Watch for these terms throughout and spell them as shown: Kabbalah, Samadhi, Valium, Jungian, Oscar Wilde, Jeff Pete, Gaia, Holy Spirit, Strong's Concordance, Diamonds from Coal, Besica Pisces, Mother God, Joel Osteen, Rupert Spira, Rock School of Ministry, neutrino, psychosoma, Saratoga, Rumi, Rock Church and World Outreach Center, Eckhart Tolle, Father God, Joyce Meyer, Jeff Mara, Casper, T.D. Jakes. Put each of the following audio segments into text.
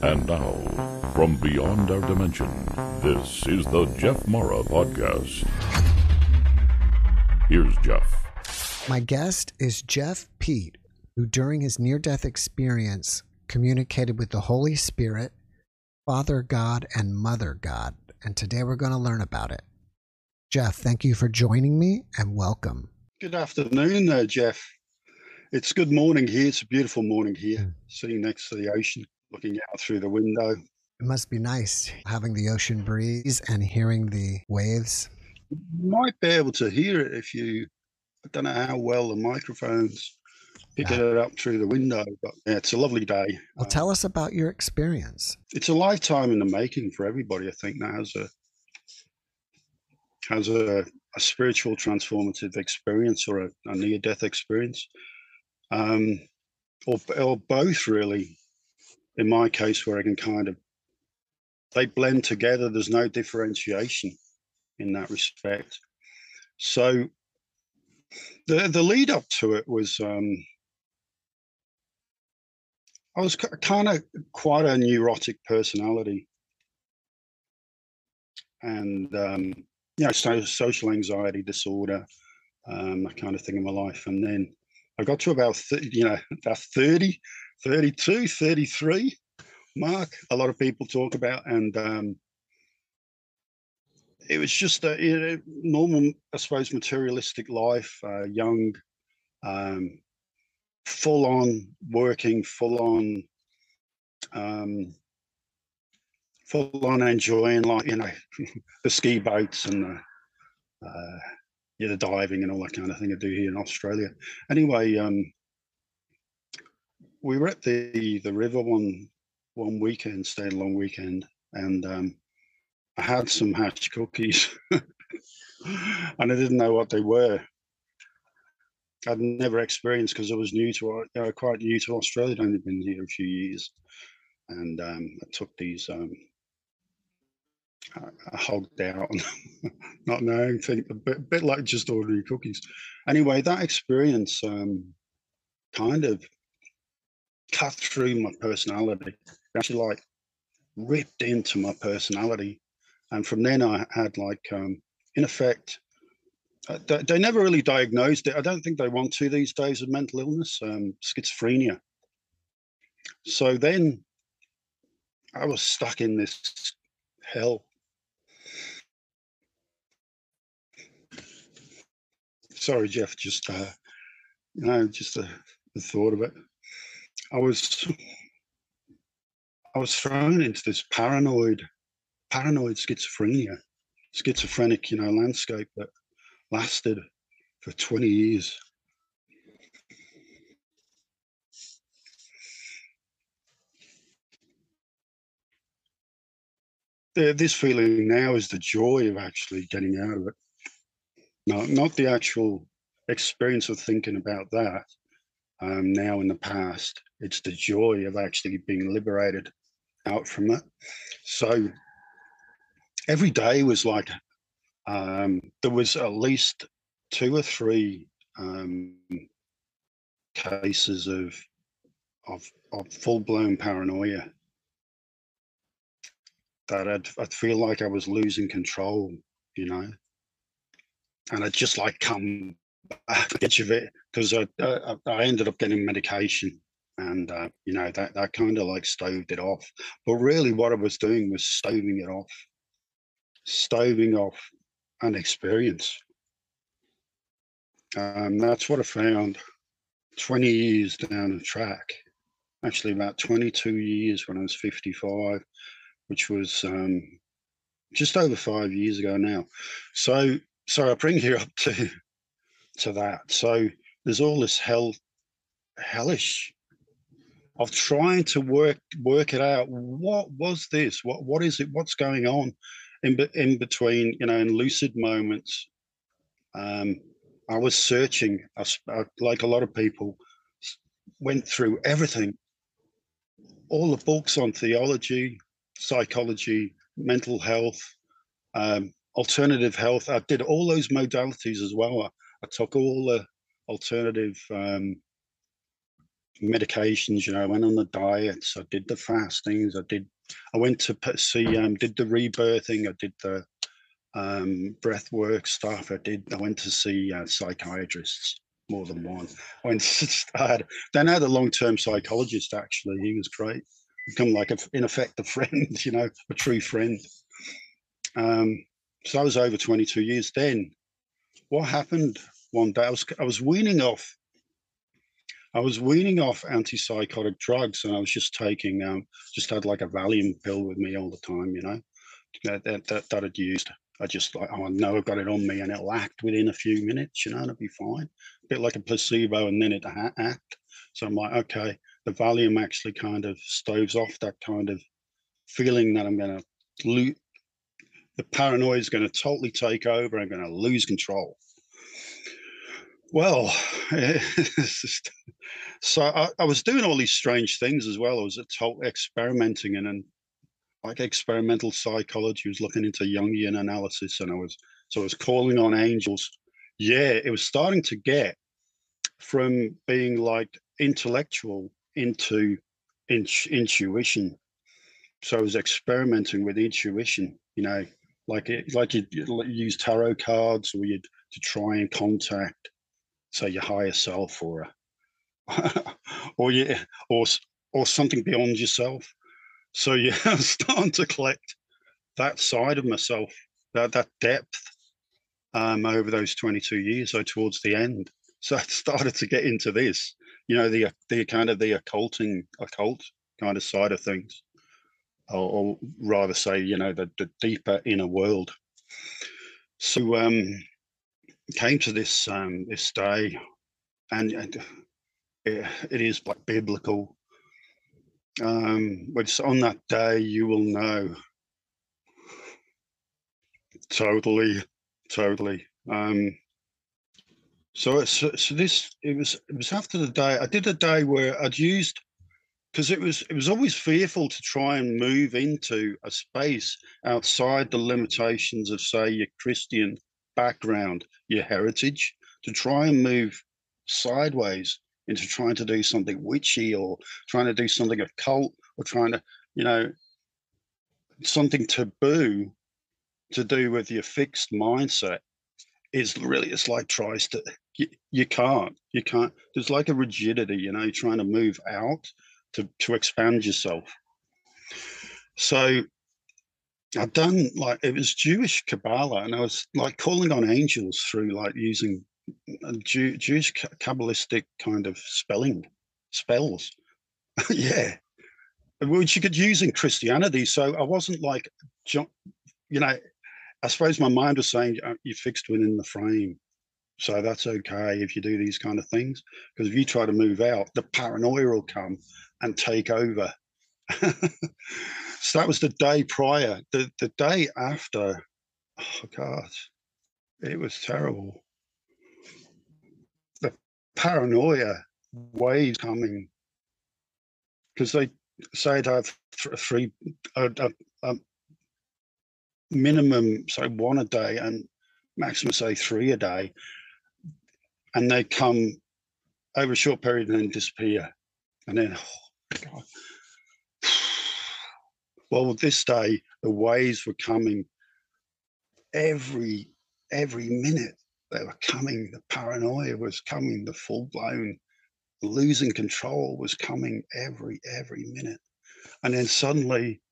And now, from beyond our dimension, this is the Jeff Mara Podcast. Here's Jeff. My guest is Jeff Pete, who during his near-death experience communicated with the Holy Spirit, Father God, and Mother God. And today we're going to learn about it. Jeff, thank you for joining me and welcome. Good afternoon, Jeff. It's good morning here. It's a beautiful morning here, sitting next to the ocean, looking out through the window. It must be nice having the ocean breeze and hearing the waves. You might be able to hear it if you, I don't know how well the microphone's picking it up through the window, but it's a lovely day. Well, tell us about your experience. It's a lifetime in the making for everybody, I think, that has a spiritual transformative experience or a near-death experience, or both, really. In my case, where I can kind of, they blend together. There's no differentiation in that respect. So the lead up to it was, I was kind of quite a neurotic personality, and social anxiety disorder, that kind of thing in my life. And then I got to about 30, 32, 33 mark, a lot of people talk about. And it was just a normal, I suppose, materialistic life, young, full-on working, full-on enjoying, like, the ski boats and the diving and all that kind of thing I do here in Australia. Anyway, we were at the river one weekend, stayed a long weekend, and I had some hatch cookies and I didn't know what they were. I'd never experienced, because I was quite new to Australia. I'd only been here a few years, and I took these, I hogged out, not knowing anything, a bit like just ordinary cookies. Anyway, that experience kind of cut through my personality. Actually, like, ripped into my personality, and from then I had, like, in effect, they never really diagnosed it. I don't think they want to these days, of mental illness, schizophrenia. So then I was stuck in this hell. Sorry, Jeff, just, just the thought of it. I was thrown into this paranoid schizophrenic, landscape that lasted for 20 years. This feeling now is the joy of actually getting out of it. No, not the actual experience of thinking about that now in the past. It's the joy of actually being liberated out from it. So every day was like, there was at least 2 or 3 cases of full-blown paranoia, that I'd feel like I was losing control, and I'd just, like, come back to the edge of it, because I ended up getting medication, and that kind of, like, staved it off. But really what I was doing was staving off an experience. That's what I found 20 years down the track, actually about 22 years when I was 55, which was just over 5 years ago now. So I bring you up to that. So there's all this hellish of trying to work it out. What was this? What is it? What's going on in between, you know, in lucid moments? I was searching. I, like a lot of people, went through everything, all the books on theology, psychology, mental health, alternative health. I did all those modalities as well. I took all the alternative medications. You know, I went on the diets. I did the fastings. I went to see. Did the rebirthing. I did the breath work stuff. I went to see psychiatrists, more than one. I went to start. Then I had a long-term psychologist. Actually, he was great. Become like in effect a friend. You know, a true friend. So I was over 22 years then. What happened one day? I was weaning off antipsychotic drugs, and I was just taking just had like a Valium pill with me all the time, you know, that I'd used. I just like, oh, I know I've got it on me, and it'll act within a few minutes, you know, and it'll be fine. A bit like a placebo, and then it act. So I'm like, okay, the Valium actually kind of stoves off that kind of feeling that I'm going to lose. The paranoia is going to totally take over. I'm going to lose control. Well, so I was doing all these strange things as well. I was experimenting and like experimental psychology. I was looking into Jungian analysis, and I was calling on angels. Yeah, it was starting to get from being like intellectual into intuition. So I was experimenting with intuition, you know. Like you'd use tarot cards, or you'd to try and contact, say, your higher self, or or something beyond yourself. So yeah, I'm starting to collect that side of myself, that depth, over those 22 years. So towards the end, so I started to get into this, you know, the kind of the occult kind of side of things. Or rather say, you know, the deeper inner world. So came to this day, and it is like biblical. It's on that day you will know totally. So this it was after the day. I did a day where I'd used. Because it was always fearful to try and move into a space outside the limitations of, say, your Christian background, your heritage, to try and move sideways into trying to do something witchy, or trying to do something occult, or trying to, you know, something taboo to do with your fixed mindset. Is really, it's like tries to, you can't, there's like a rigidity, you know, trying to move out. To expand yourself. So I've done, like, it was Jewish Kabbalah, and I was like calling on angels through like using Jewish Kabbalistic kind of spells. Yeah, which you could use in Christianity. So I wasn't like, you know, I suppose my mind was saying, oh, you're fixed within the frame. So that's okay if you do these kind of things, because if you try to move out, the paranoia will come and take over. So that was the day prior. The day after, oh God, it was terrible. The paranoia wave coming, because they say to have three, a minimum, say one a day, and maximum, say three a day. And they come over a short period and then disappear. And then, oh God. Well, this day, the waves were coming every minute. They were coming. The paranoia was coming. The full-blown losing control was coming every minute. And then suddenly,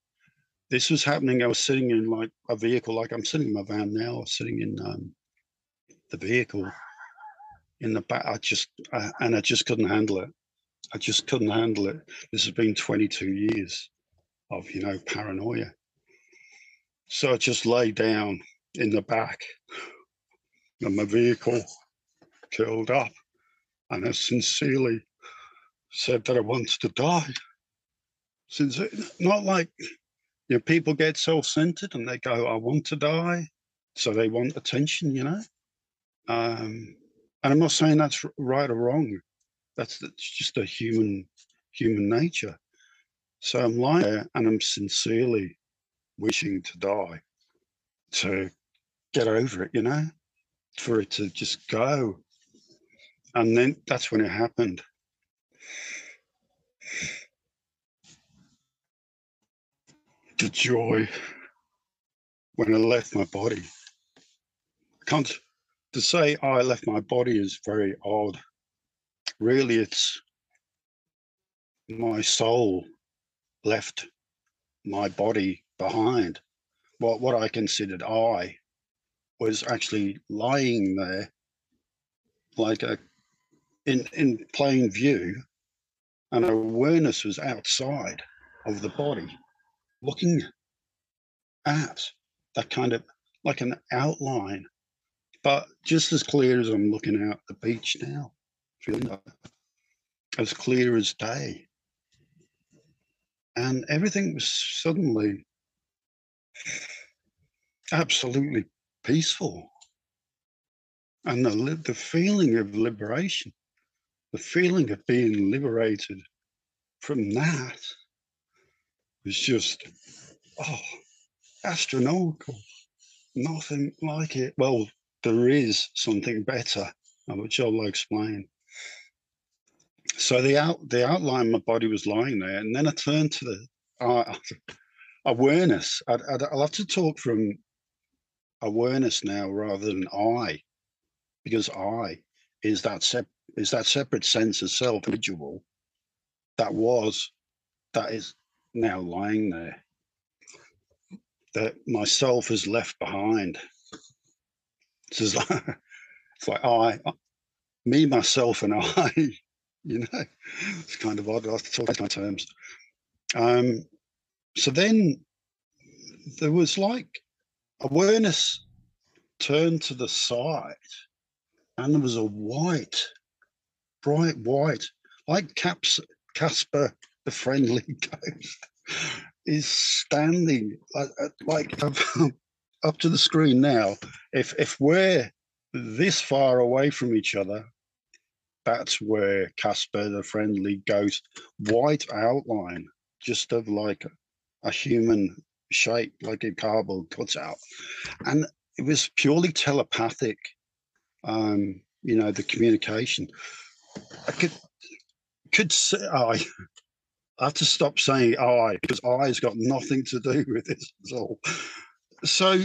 this was happening. I was sitting in like a vehicle, like I'm sitting in my van now, sitting in the vehicle. In the back, I just couldn't handle it. I just couldn't handle it. This has been 22 years of, you know, paranoia. So I just lay down in the back of my vehicle, curled up, and I sincerely said that it wants to die. Since not like, you know, people get self-centered and they go, I want to die. So they want attention, you know. And I'm not saying that's right or wrong. That's just a human nature. So I'm lying there and I'm sincerely wishing to die, to get over it, you know, for it to just go. And then that's when it happened. The joy when I left my body. To say I left my body is very odd. Really, it's my soul left my body behind. What I considered I was actually lying there, like in plain view, and awareness was outside of the body, looking at that kind of like an outline. But just as clear as I'm looking out the beach now, feeling like as clear as day. And everything was suddenly absolutely peaceful. And the feeling of liberation, the feeling of being liberated from that was just, astronomical. Nothing like it. Well, there is something better, which I'll explain. So the outline of my body was lying there, and then I turned to the awareness. I'll have to talk from awareness now rather than I, because I is that separate sense of self, individual, that is now lying there, that myself is left behind. It's like I, me, myself, and I, you know, it's kind of odd. I have to talk in my terms. So then there was like awareness turned to the side, and there was a white, bright white, like Casper, the friendly ghost, is standing like up to the screen now. If we're this far away from each other, that's where Casper, the friendly ghost, white outline, just of like a human shape, like a cardboard cutout. And it was purely telepathic, you know, the communication. I could say, I have to stop saying I, because I's got nothing to do with this at all. So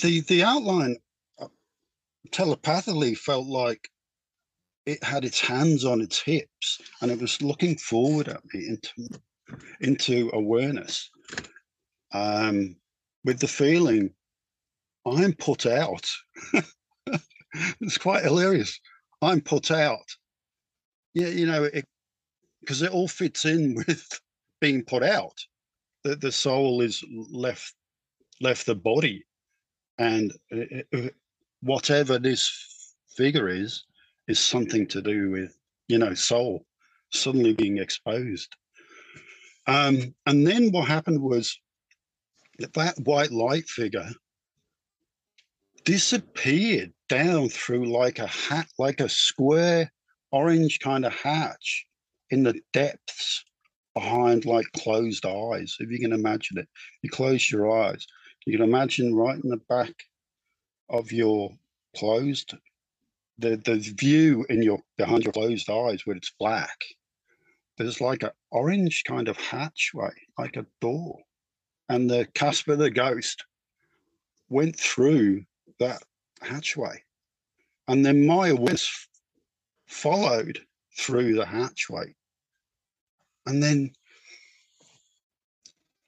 the outline telepathically felt like it had its hands on its hips and it was looking forward at me into awareness, with the feeling I'm put out. It's quite hilarious. I'm put out. Yeah, you know, because it all fits in with being put out. That the soul is left the body, and whatever this figure is something to do with, you know, soul suddenly being exposed. And then what happened was that white light figure disappeared down through like a hat, like a square orange kind of hatch in the depths, behind like closed eyes, if you can imagine it. You close your eyes, you can imagine right in the back of your closed, the view in your behind your closed eyes where it's black. There's like an orange kind of hatchway, like a door. And the Casper the ghost went through that hatchway. And then my awareness followed through the hatchway. And then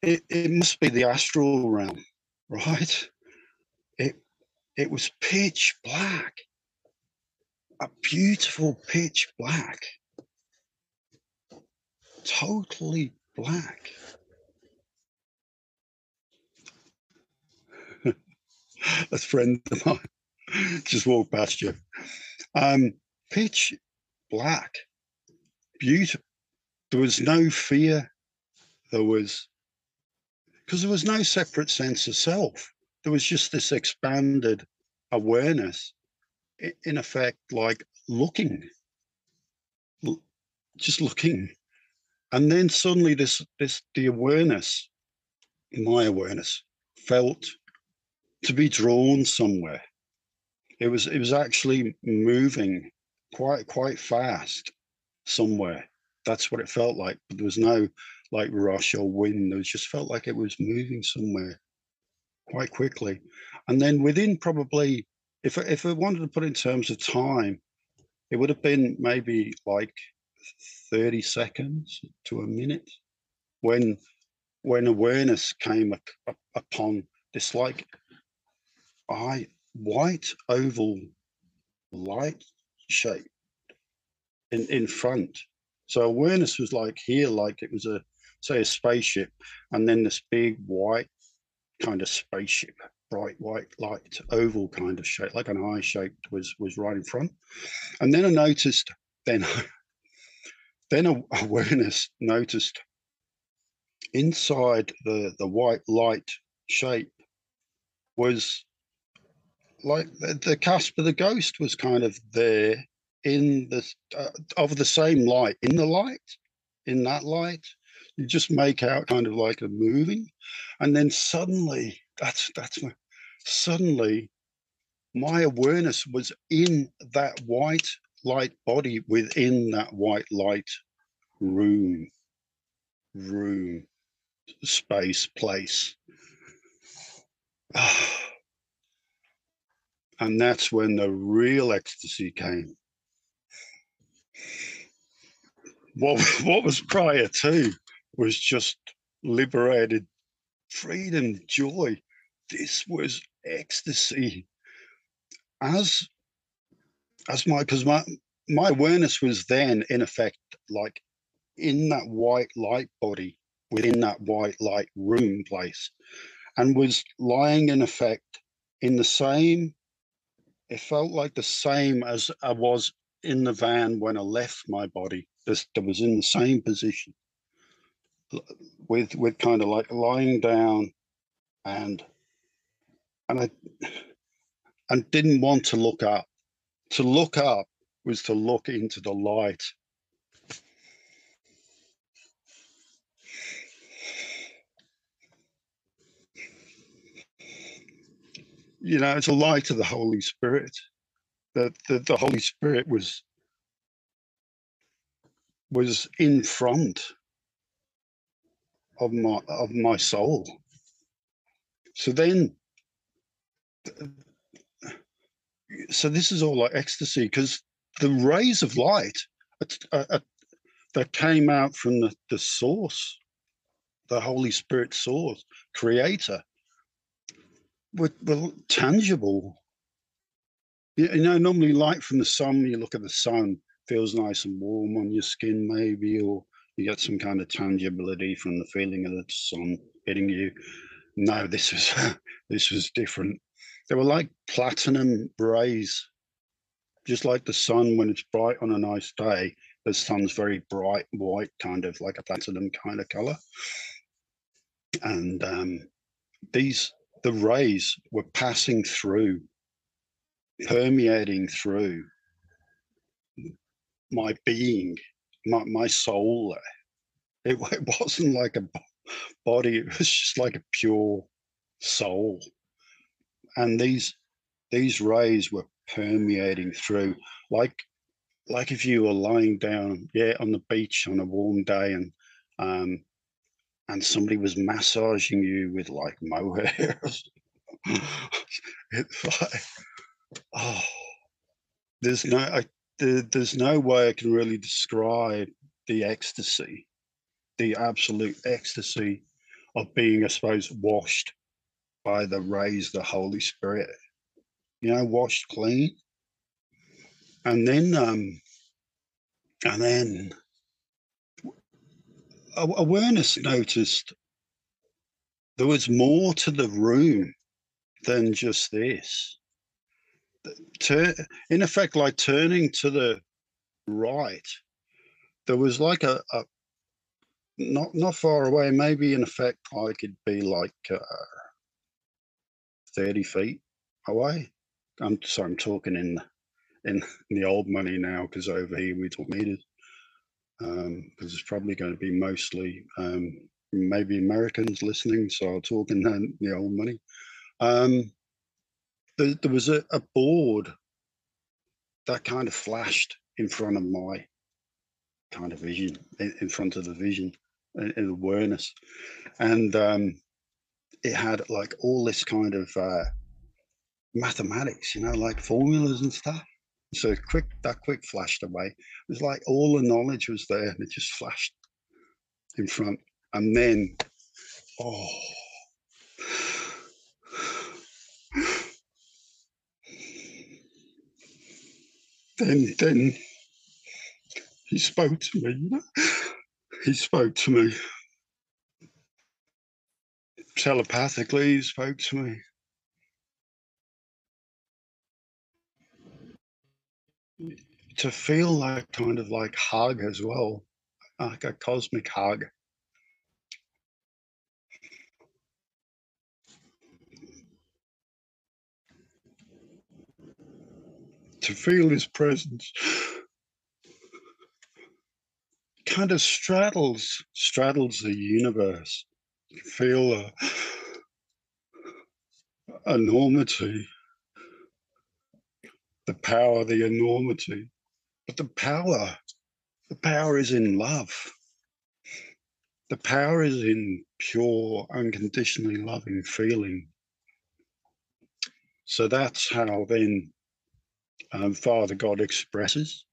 it must be the astral realm, right? It was pitch black, a beautiful pitch black, totally black. A friend of mine just walked past you. Pitch black, beautiful. There was no fear. There was, because there was no separate sense of self. There was just this expanded awareness, in effect, like looking, just looking. And then suddenly the awareness, my awareness, felt to be drawn somewhere. It was actually moving quite fast somewhere. That's what it felt like. But there was no like rush or wind. It just felt like it was moving somewhere quite quickly. And then within probably, if I wanted to put it in terms of time, it would have been maybe like 30 seconds to a minute when awareness came upon this like white oval light shape in front. So awareness was like here, like it was a spaceship, and then this big white kind of spaceship, bright white light, oval kind of shape, like an eye shape, was right in front. And then I noticed, then awareness noticed inside the white light shape was like the Casper the ghost was kind of there in the of the same light, in that light. You just make out kind of like a moving, and then suddenly suddenly my awareness was in that white light body within that white light room, space, place. And that's when the real ecstasy came. What was prior to was just liberated freedom, joy. This was ecstasy. Because my awareness was then, in effect, like in that white light body, within that white light room place, and was lying, in effect, in the same, it felt like the same as I was in the van when I left my body. I was in the same position, with kind of like lying down, and I didn't want to look up. To look up was to look into the light. You know, it's a light of the Holy Spirit. The Holy Spirit was in front of my soul. So then. So this is all like ecstasy, because the rays of light that came out from the source, the Holy Spirit source, creator, were tangible. You know, normally light from the sun, you look at the sun, feels nice and warm on your skin maybe, or you get some kind of tangibility from the feeling of the sun hitting you. No, this was different. They were like platinum rays, just like the sun when it's bright on a nice day. The sun's very bright white, kind of like a platinum kind of color. And the rays were passing through, permeating through my being, my soul. It wasn't like a body. It was just like a pure soul. And these rays were permeating through, like if you were lying down, on the beach on a warm day, and somebody was massaging you with like mohair. It's like, oh, there's no way I can really describe the ecstasy, the absolute ecstasy of being, I suppose, washed by the rays, the Holy Spirit, washed clean. And then awareness noticed there was more to the room than just this. In effect, like turning to the right, there was like a not far away, maybe in effect, like it'd be like 30 feet away. I'm talking in the old money now, because over here we don't need it, because it's probably going to be mostly maybe Americans listening, so I'll talk in the old money. There was a board that kind of flashed in front of my kind of vision, in front of the vision and awareness, and it had like all this kind of mathematics, you know, like formulas and stuff. So that quick flashed away. It was like all the knowledge was there, and it just flashed in front. And then, oh, then he spoke to me, you know? He spoke to me. Telepathically, he spoke to me. To feel that kind of like hug as well, like a cosmic hug. To feel his presence kind of straddles the universe. You feel a enormity, the power, the enormity, but the power is in love. The power is in pure, unconditionally loving feeling. So that's how then Father God expresses,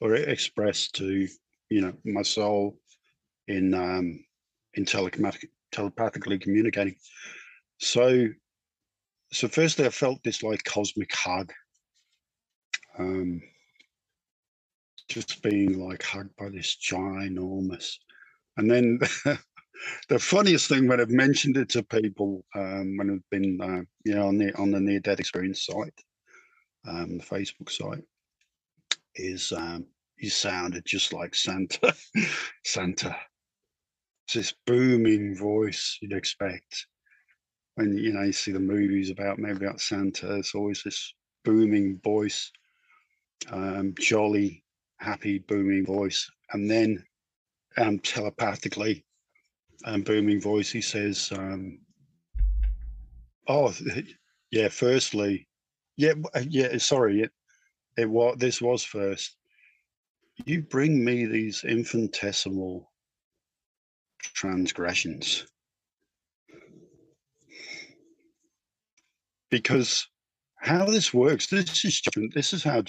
or expressed to, you know, my soul in telepathically communicating. So firstly, I felt this like cosmic hug, just being like hugged by this ginormous. And then the funniest thing, when I've mentioned it to people, when I've been you know, on the near death experience site, the Facebook site, is he sounded just like Santa. Santa. It's this booming voice you'd expect. When, you know, you see the movies about Santa, it's always this booming voice, jolly, happy, booming voice. And then telepathically, booming voice, he says, oh, yeah, firstly, yeah, sorry, this was first. You bring me these infinitesimal transgressions, because how this works, this is judgment. This is how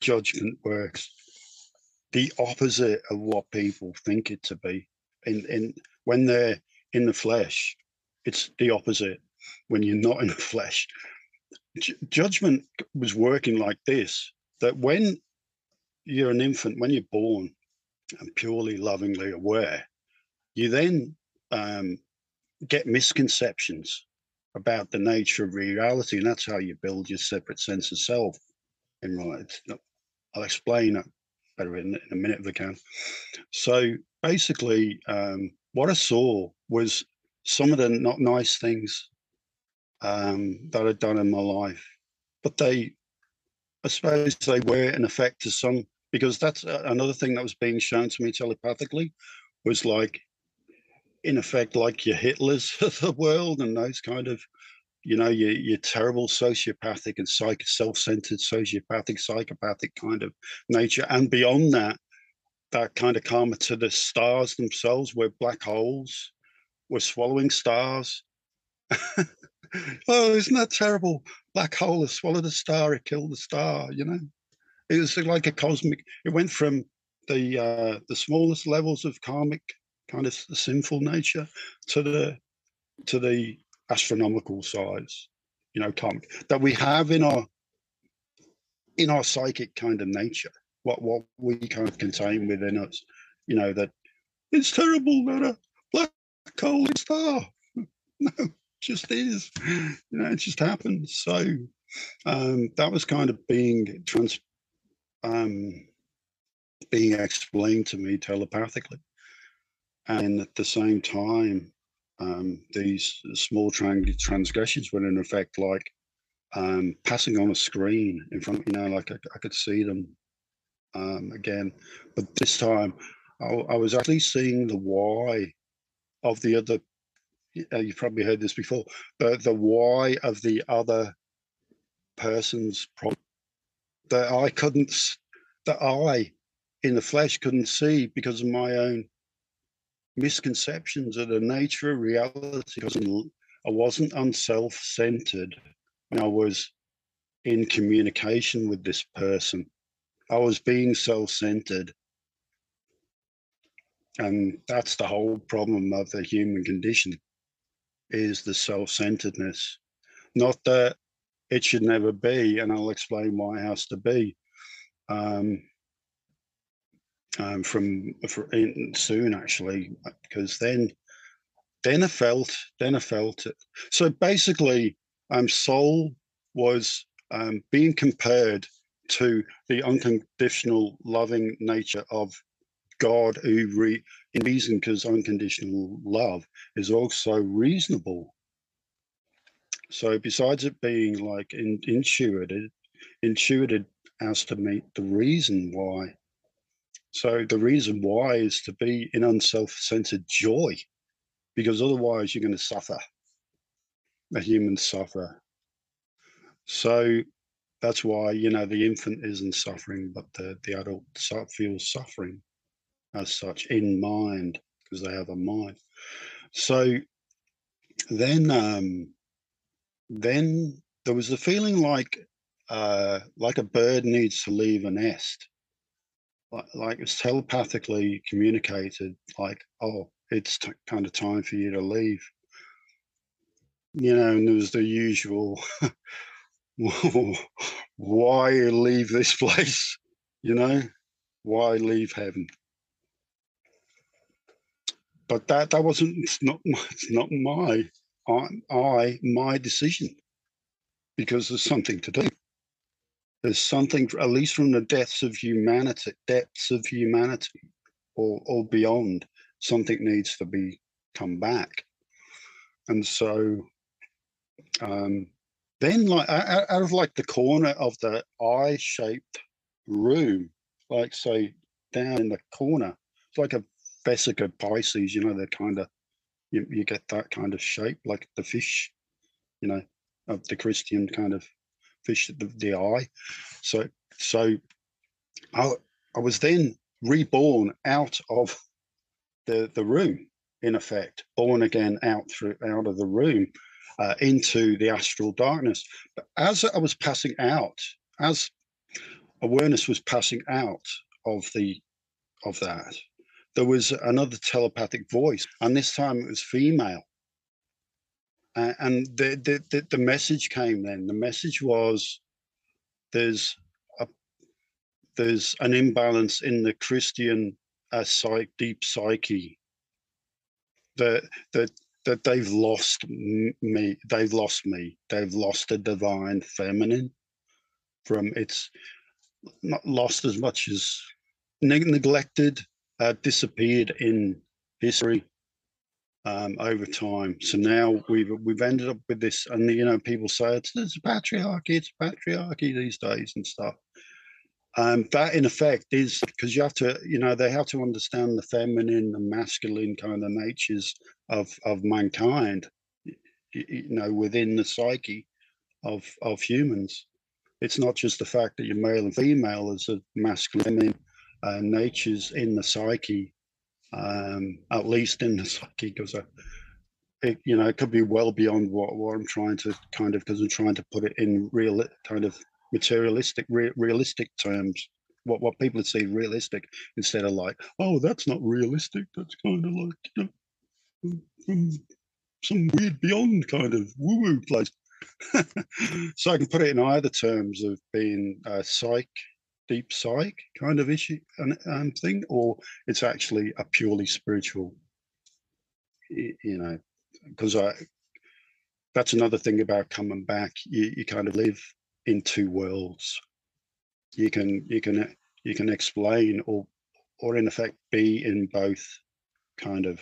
judgment works. The opposite of what people think it to be. And when they're in the flesh, it's the opposite. When you're not in the flesh, judgment was working like this, that when you're an infant, when you're born and purely lovingly aware, you then get misconceptions about the nature of reality, and that's how you build your separate sense of self. And I'll explain that better in a minute if I can. So basically, what I saw was some of the not nice things that I'd done in my life, but I suppose they were an effect to some, because that's another thing that was being shown to me telepathically, was like, in effect, like your Hitlers of the world and those kind of, you know, your terrible sociopathic and self-centered sociopathic, psychopathic kind of nature. And beyond that kind of karma to the stars themselves, where black holes were swallowing stars. Oh, isn't that terrible? Black hole has swallowed a star, it killed the star, you know? It was like a cosmic, it went from the smallest levels of karmic kind of sinful nature to the astronomical size, you know, karmic, that we have in our psychic kind of nature, what we kind of contain within us, you know, that it's terrible that a black hole is a star. No. Just is, you know, it just happens. So that was kind of being being explained to me telepathically. And at the same time, these small transgressions were in effect like passing on a screen in front of, like I could see them again. But this time I was actually seeing the why of the other. You've probably heard this before, but the why of the other person's problem that I couldn't, that I in the flesh couldn't see because of my own misconceptions of the nature of reality. Because I wasn't unself-centered when I was in communication with this person. I was being self-centered. And that's the whole problem of the human condition, is the self-centeredness. Not that it should never be, and I'll explain why it has to be soon, actually, because then I felt it. So basically, soul was being compared to the unconditional loving nature of God, who in reason, because unconditional love is also reasonable. So besides it being like intuited has to meet the reason why. So the reason why is to be in unself-centered joy, because otherwise you're going to suffer. The humans suffer. So that's why, the infant isn't suffering, but the adult feels suffering as such in mind, because they have a mind. So then there was the feeling like a bird needs to leave a nest. Like it's telepathically communicated, like, oh, it's kind of time for you to leave. And there was the usual, why leave this place? Why leave heaven? But that wasn't, it's not my decision, because there's something to do. There's something, at least from the depths of humanity, or beyond, something needs to come back. And so, then like out of like the corner of the eye-shaped room, like say down in the corner, it's like a Besica Pisces, they're kind of, you get that kind of shape, like the fish, of the Christian kind of fish, the eye. So I was then reborn out of the room, in effect, born again out of the room into the astral darkness. But as I was passing out, as awareness was passing out of that, there was another telepathic voice, and this time it was female. And the message came then. The message was, there's an imbalance in the Christian deep psyche. That they've lost me. They've lost the divine feminine. From its, not lost as much as neglected. Disappeared in history over time. So now we've ended up with this, and people say it's patriarchy these days and stuff. That in effect is because you have to, they have to understand the feminine and masculine kind of natures of mankind, within the psyche of humans. It's not just the fact that you're male and female, as a masculine. Natures in the psyche, at least in the psyche, because it could be well beyond what I'm trying to kind of, because I'm trying to put it in real kind of materialistic, realistic terms, what people would see realistic, instead of like, oh, that's not realistic, that's kind of like, some weird beyond kind of woo-woo place. So I can put it in either terms of being deep psych kind of issue and thing, or it's actually a purely spiritual, because that's another thing about coming back. You kind of live in two worlds. You can explain or or in effect be in both kind of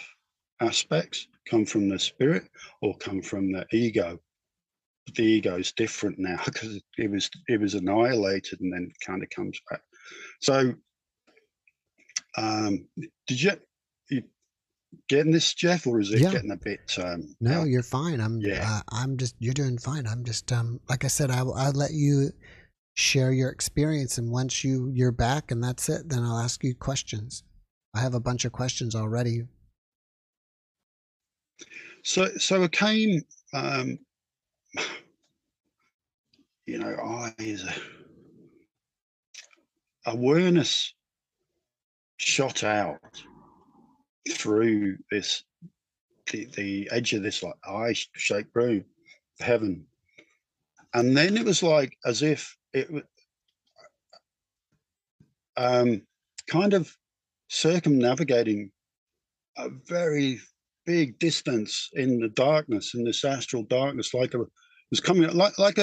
aspects, come from the spirit or come from the ego. But the ego is different now because it was annihilated and then kind of comes back. So did you getting this, Jeff, or is it getting a bit no, you're fine. I'm just, you're doing fine. I'm just like I said, I'll let you share your experience, and once you're back and that's it, then I'll ask you questions. I have a bunch of questions already. So it came, you know, eyes, awareness shot out through this, the edge of this like eye-shaped room, heaven. And then it was like as if it was kind of circumnavigating a very big distance in the darkness, in this astral darkness, like it was coming like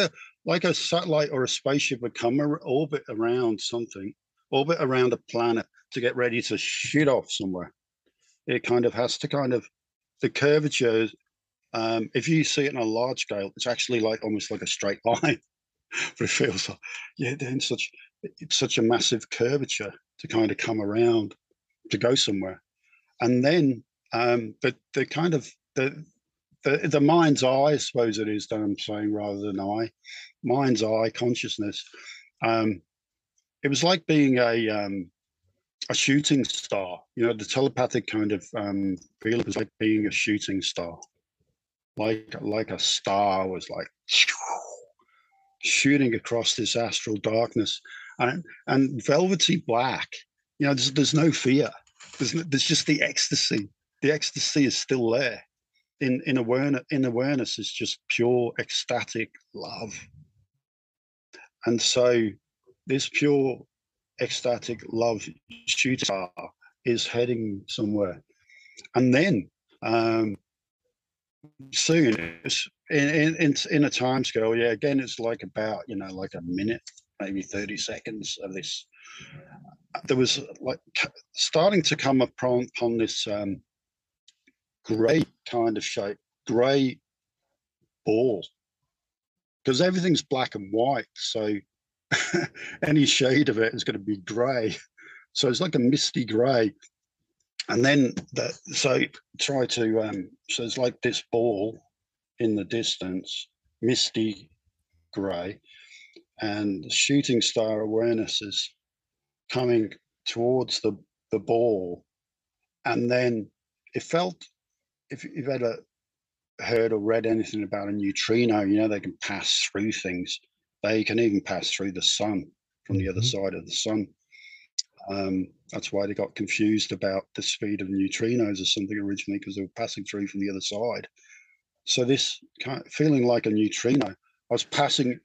a satellite or a spaceship would come orbit around something, orbit around a planet to get ready to shoot off somewhere. It kind of has to kind of, the curvature, if you see it on a large scale, it's actually like almost like a straight line. But it feels like, yeah, then it's such a massive curvature to kind of come around to go somewhere. And then the kind of the mind's eye, I suppose it is that I'm saying, rather than mind's eye consciousness. It was like being a shooting star, you know, the telepathic kind of feel. It was like being a shooting star, like a star was like shooting across this astral darkness, and velvety black. You know, there's no fear. There's just the ecstasy. The ecstasy is still there. In awareness is just pure ecstatic love. And so this pure ecstatic love shooting star is heading somewhere. And then soon, it's in a time scale, yeah, again, it's like about, you know, like a minute, maybe 30 seconds of this. There was like starting to come upon this gray kind of shape, gray ball, because everything's black and white, so any shade of it is going to be gray. So it's like a misty gray. And then so it's like this ball in the distance, misty gray, and the shooting star awareness is coming towards the ball. And then it felt, if you've ever heard or read anything about a neutrino, you know, they can pass through things. They can even pass through the sun from the other side of the sun. That's why they got confused about the speed of neutrinos or something originally, because they were passing through from the other side. So this kind of feeling like a neutrino, I was passing,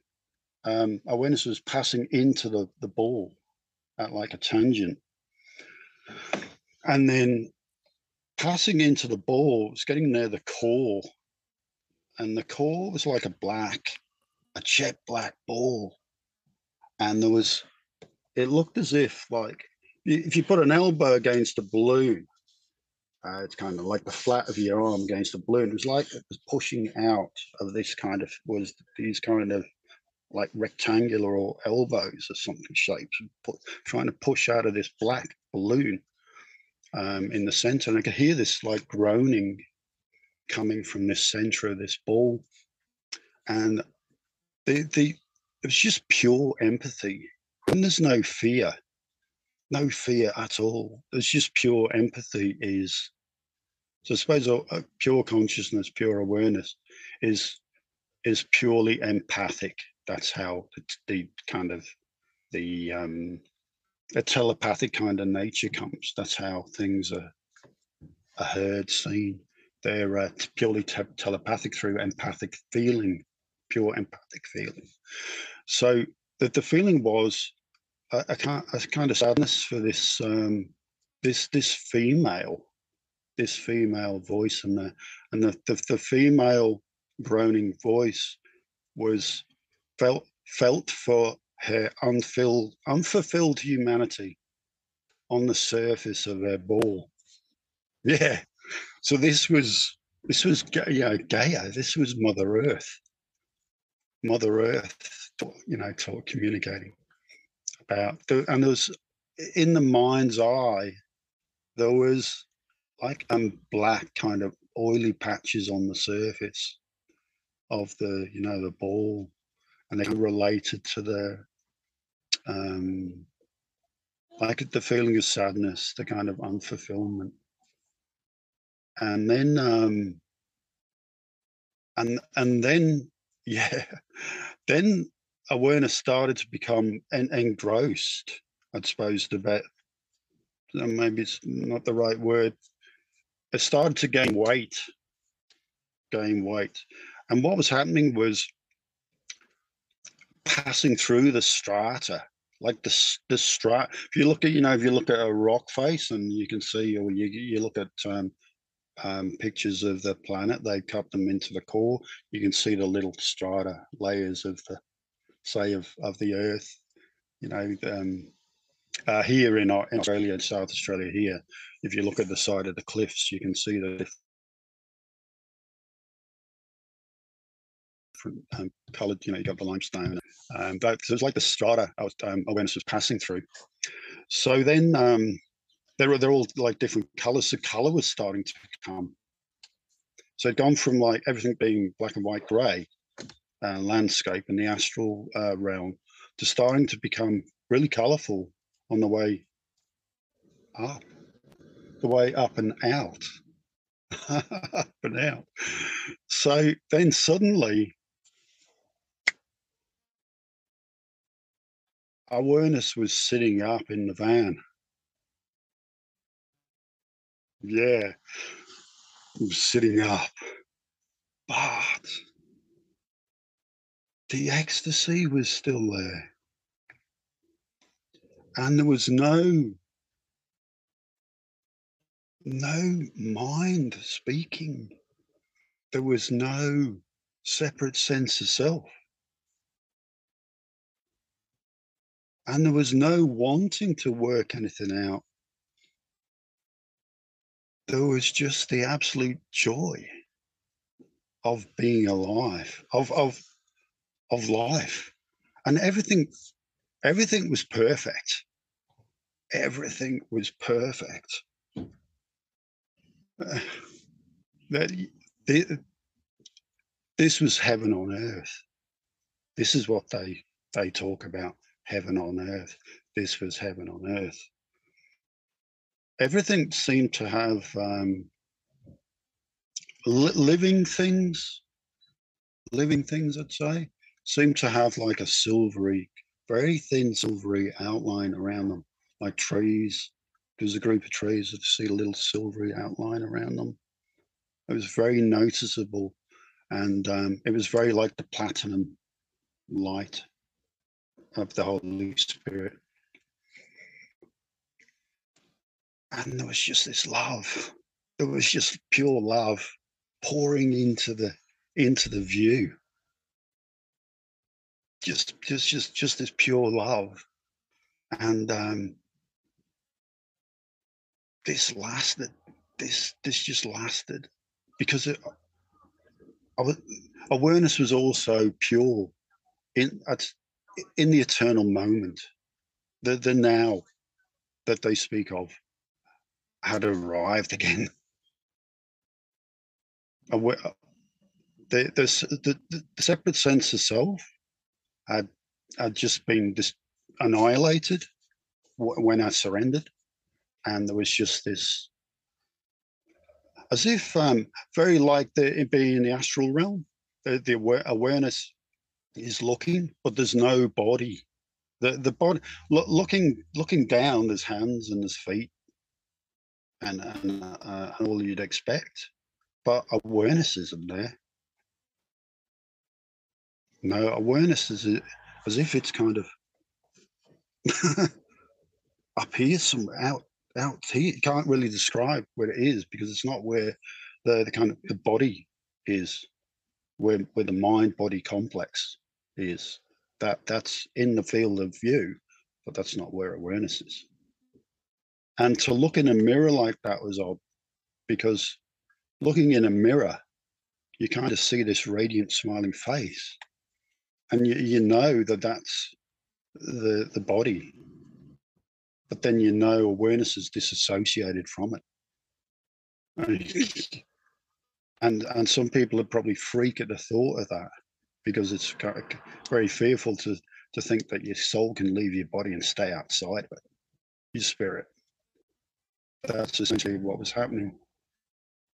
awareness was passing into the ball at like a tangent. And then passing into the ball, it's getting near the core. And the core was like a jet black ball. And it looked as if, like, if you put an elbow against a balloon, it's kind of like the flat of your arm against a balloon. It was like it was pushing out of this kind of, was these kind of like rectangular or elbows or something shapes, trying to push out of this black balloon in the center. And I could hear this like groaning coming from this center of this ball. And it was just pure empathy. And there's no fear at all. It's just pure empathy is, so I suppose pure consciousness, pure awareness is purely empathic. That's how the kind of the telepathic kind of nature comes. That's how things are heard, seen. They're purely telepathic through empathic feeling, pure empathic feeling. So that the feeling was a kind of sadness for this this female voice, and the female groaning voice was felt for her unfulfilled humanity, on the surface of their ball. Yeah. So this was Gaia. This was Mother Earth. Mother Earth, you know, communicating about the, and there was in the mind's eye, there was like black kind of oily patches on the surface of the, you know, the ball, and they were related to the like the feeling of sadness, the kind of unfulfillment. And then then awareness started to become engrossed, I'd suppose, about, maybe it's not the right word, it started to gain weight. And what was happening was passing through the strata, like the strata. If you look at, you know, if you look at a rock face, and you can see, or you look at pictures of the planet, they cut them into the core. You can see the little strata layers of the, say, of the Earth. You know, here in Australia, South Australia here, if you look at the side of the cliffs, you can see the different coloured, you know, you got the limestone. But so it's like the strata awareness was passing through. So then they're all like different colours. So colour was starting to come. So it'd gone from like everything being black and white, grey landscape in the astral realm to starting to become really colourful on the way up and out, up and out. So then suddenly awareness was sitting up in the van. Yeah, it was sitting up. But the ecstasy was still there. And there was no mind speaking. There was no separate sense of self. And there was no wanting to work anything out. There was just the absolute joy of being alive, of life. And everything was perfect. Everything was perfect. This was heaven on earth. This is what they talk about, heaven on earth. This was heaven on earth. Everything seemed to have living things, I'd say, seemed to have like a silvery, very thin silvery outline around them, like trees. There's a group of trees that see a little silvery outline around them. It was very noticeable, and it was very like the platinum light of the Holy Spirit. And there was just this love. There was just pure love pouring into the view. Just this pure love, and this lasted. This just lasted, because awareness was also pure in the eternal moment. The now that they speak of had arrived again. The separate sense of self had just been annihilated when I surrendered, and there was just this, as if very like it being in the astral realm, the awareness is looking, but there's no body. The body looking down. There's hands and there's feet, and all you'd expect, but awareness isn't there. No, awareness is as if it's kind of up here, somewhere out here. You can't really describe where it is, because it's not where the kind of the body is, where the mind-body complex is. That's in the field of view, but that's not where awareness is. And to look in a mirror like that was odd, because looking in a mirror, you kind of see this radiant, smiling face. And you know that that's the body. But then you know awareness is disassociated from it. And some people would probably freak at the thought of that, because it's kind of very fearful to think that your soul can leave your body and stay outside of it, your spirit. That's essentially what was happening.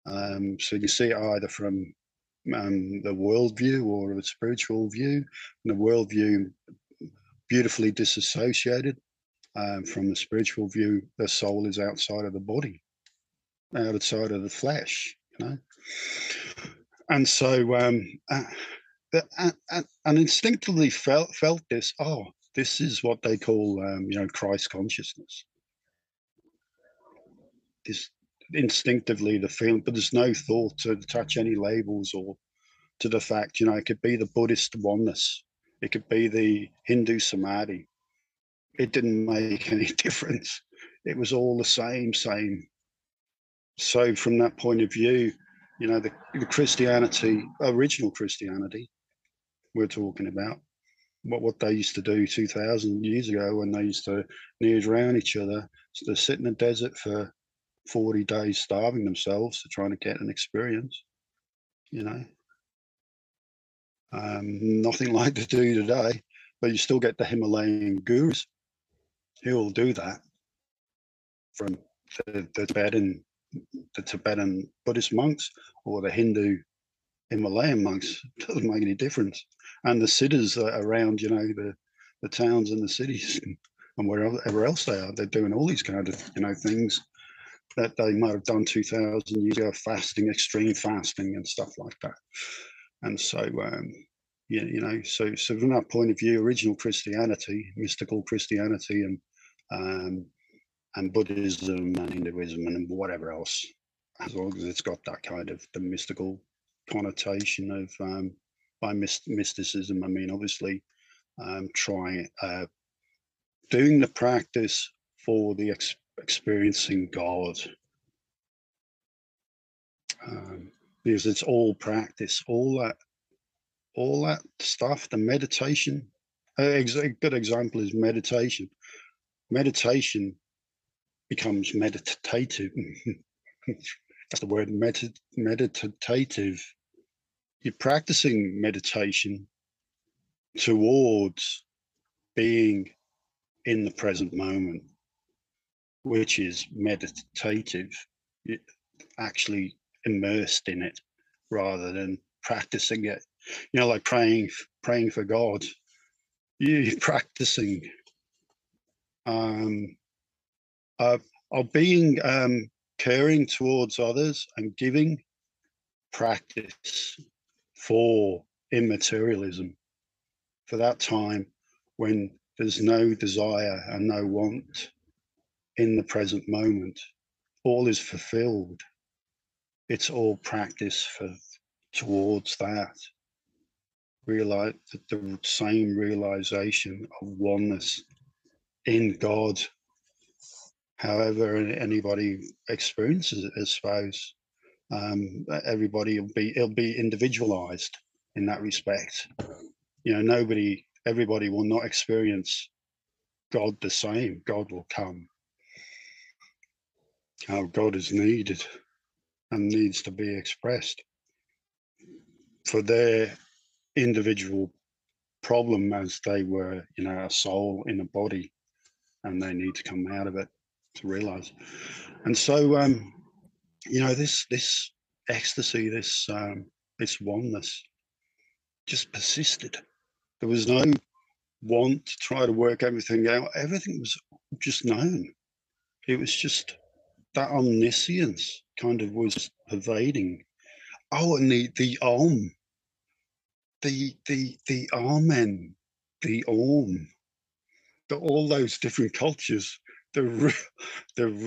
So you see it either from the worldview or a spiritual view, and the worldview beautifully disassociated from the spiritual view. The soul is outside of the body, outside of the flesh, you know. And so and instinctively felt this. Oh, this is what they call you know, Christ consciousness. This instinctively the feeling, but there's no thought to attach any labels or to the fact, you know, it could be the Buddhist oneness, it could be the Hindu samadhi. It didn't make any difference. It was all the same. So from that point of view, you know, the Christianity, original Christianity we're talking about, what they used to do 2,000 years ago when they used to kneel around each other, so they sit in the desert for 40 days starving themselves to trying to get an experience, you know. Nothing like to do today, but you still get the Himalayan gurus who will do that, from the Tibetan Buddhist monks or the Hindu Himalayan monks. Doesn't make any difference. And the siddhas around, you know, the towns and the cities and wherever else they are, they're doing all these kind of, you know, things that they might have done 2,000 years ago, fasting, extreme fasting and stuff like that. And so, so from that point of view, original Christianity, mystical Christianity, and Buddhism and Hinduism and whatever else, as long as it's got that kind of the mystical connotation of, by mysticism, I mean, obviously, doing the practice for the experiencing God, because it's all practice, all that stuff. The meditation, a good example is meditation. Meditation becomes meditative. That's the word, meditative. You're practicing meditation towards being in the present moment, which is meditative. You're actually immersed in it rather than practicing it. You know, like praying for God. You're practicing of being caring towards others and giving, practice for immaterialism, for that time when there's no desire and no want. In the present moment, all is fulfilled. It's all practice towards that. Realize that the same realization of oneness in God, however anybody experiences it, I suppose. Everybody it'll be individualized in that respect. You know, everybody will not experience God the same. God will come. How God is needed and needs to be expressed for their individual problem, as they were, you know, a soul in a body, and they need to come out of it to realize. And so, you know, this ecstasy, this oneness just persisted. There was no want to try to work everything out. Everything was just known. It was just that omniscience kind of was pervading. Oh, and the amen, the om, all those different cultures. It's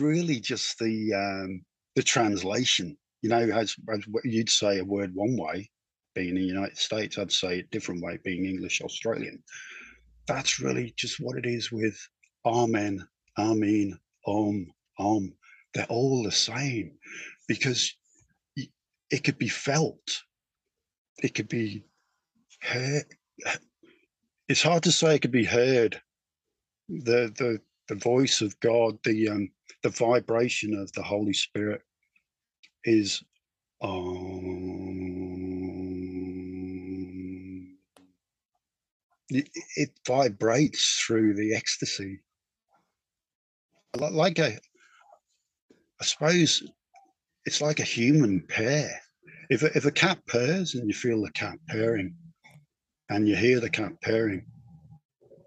really just the translation. You know, as you'd say a word one way, being in the United States, I'd say it a different way, being English Australian. That's really just what it is with amen Amen, Om, Om. They're all the same because it could be felt. It could be heard. It's hard to say it could be heard. The voice of God, the vibration of the Holy Spirit is Om. It vibrates through the ecstasy. Like I suppose it's like a human pair. If a cat purrs and you feel the cat purring and you hear the cat purring,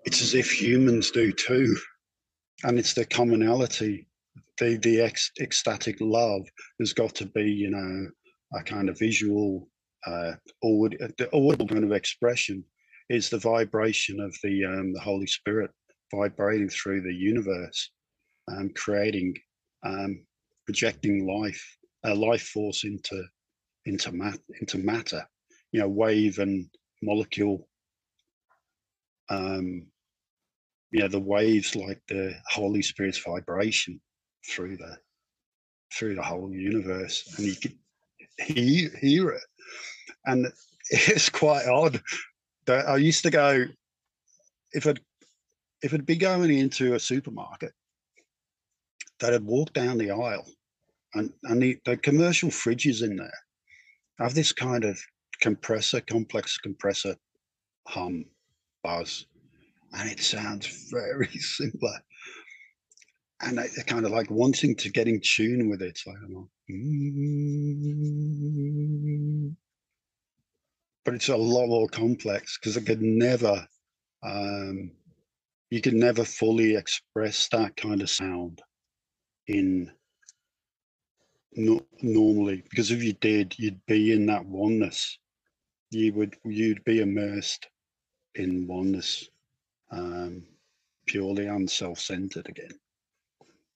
it's as if humans do too. And it's the commonality, the ecstatic love has got to be, you know, a kind of visual, the audible kind of expression is the vibration of the Holy Spirit vibrating through the universe, creating, projecting life, life force into matter, you know, wave and molecule. Yeah, the waves like the Holy Spirit's vibration through the whole universe, and you can hear it, and it's quite odd. That I used to go, if I'd be going into a supermarket, that I'd walk down the aisle, and the commercial fridges in there have this kind of complex compressor hum, buzz. And it sounds very similar. And they're kind of like wanting to get in tune with it. So I'm like, But it's a lot more complex because it could never, you can never fully express that kind of sound in normally. Because if you did, you'd be in that oneness. You'd be immersed in oneness. Purely and self-centered again,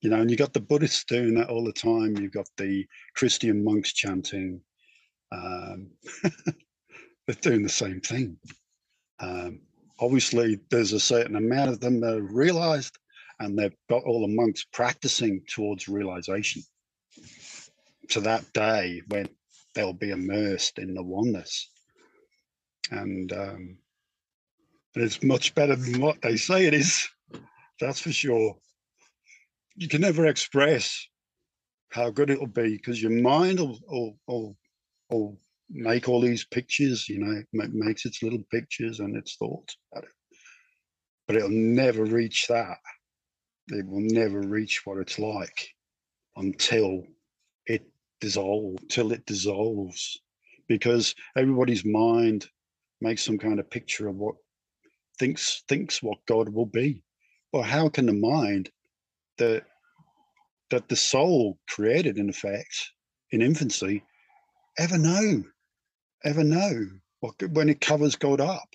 you know. And you got the Buddhists doing that all the time. You've got the Christian monks chanting. They're doing the same thing. Obviously, there's a certain amount of them that are realized, and they've got all the monks practicing towards realization. So that day when they'll be immersed in the oneness, and it's much better than what they say it is, that's for sure. You can never express how good it'll be because your mind will make all these pictures, you know, makes its little pictures and its thoughts about it. But it'll never reach that. It will never reach what it's like until it dissolves, because everybody's mind makes some kind of picture of what thinks what God will be. Well, how can the mind that the soul created in effect in infancy ever know what, when it covers God up?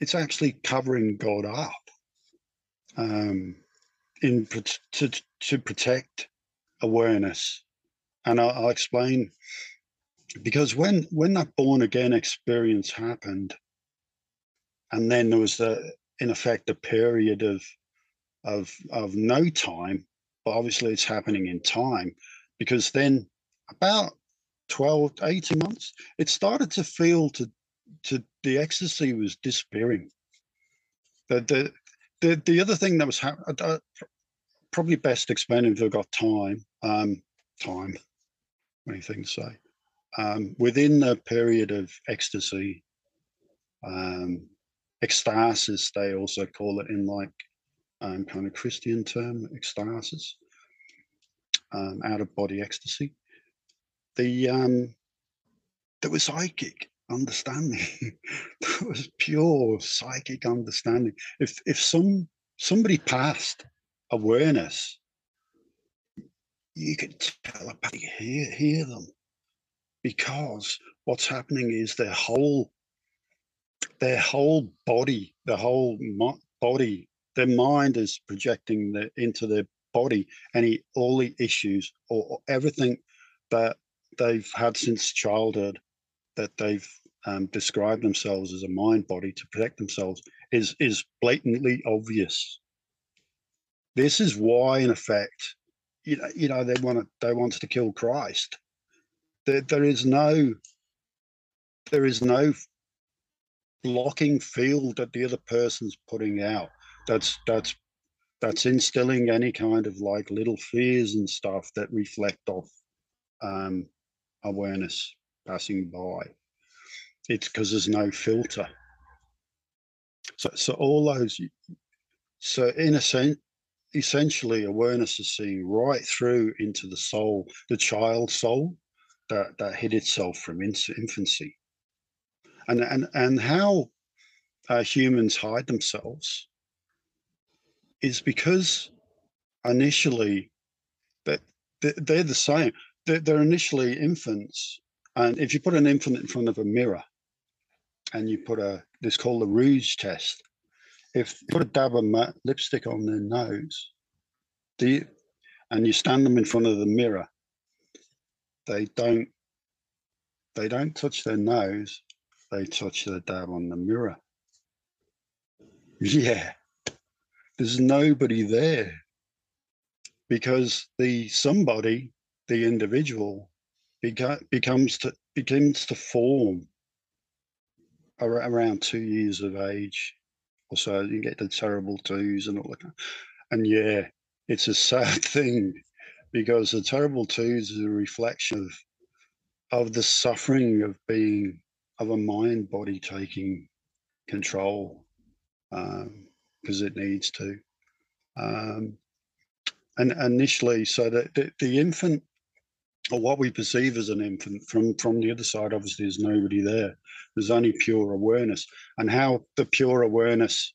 It's actually covering God up to protect awareness. And I'll explain, because when that born again experience happened, and then there was in effect a period of no time, but obviously it's happening in time, because then about 12 to 18 months, it started to feel to the ecstasy was disappearing. The other thing that was happening, probably best explaining if I've got time. Many things to say. Within the period of ecstasy, ecstasis, they also call it in like kind of Christian term, ecstasis, out of body ecstasy. There was psychic understanding. There was pure psychic understanding. If somebody passed awareness, you could telepathically hear them, because what's happening is their whole body, the whole body, their mind is projecting into their body all the issues or everything that they've had since childhood, that they've described themselves as a mind body to protect themselves, is blatantly obvious. This is why, in effect, you know, they wanted to kill Christ. There is no blocking field that the other person's putting out. That's instilling any kind of like little fears and stuff that reflect off awareness passing by. It's because there's no filter. So all those, so in a sense, essentially awareness is seeing right through into the soul, the child soul that hid itself from infancy. And how humans hide themselves is because initially they're the same. They're initially infants. And if you put an infant in front of a mirror and you put it's called the rouge test. If you put a dab of lipstick on their nose and you stand them in front of the mirror, they don't touch their nose. They touch the dab on the mirror. Yeah, there's nobody there because the individual, begins to form around 2 years of age or so. You get the terrible twos and all that. And yeah, it's a sad thing because the terrible twos is a reflection of the suffering of being, of a mind body taking control because it needs to. And initially, so that the infant, or what we perceive as an infant from the other side, obviously there's nobody there. There's only pure awareness. And how the pure awareness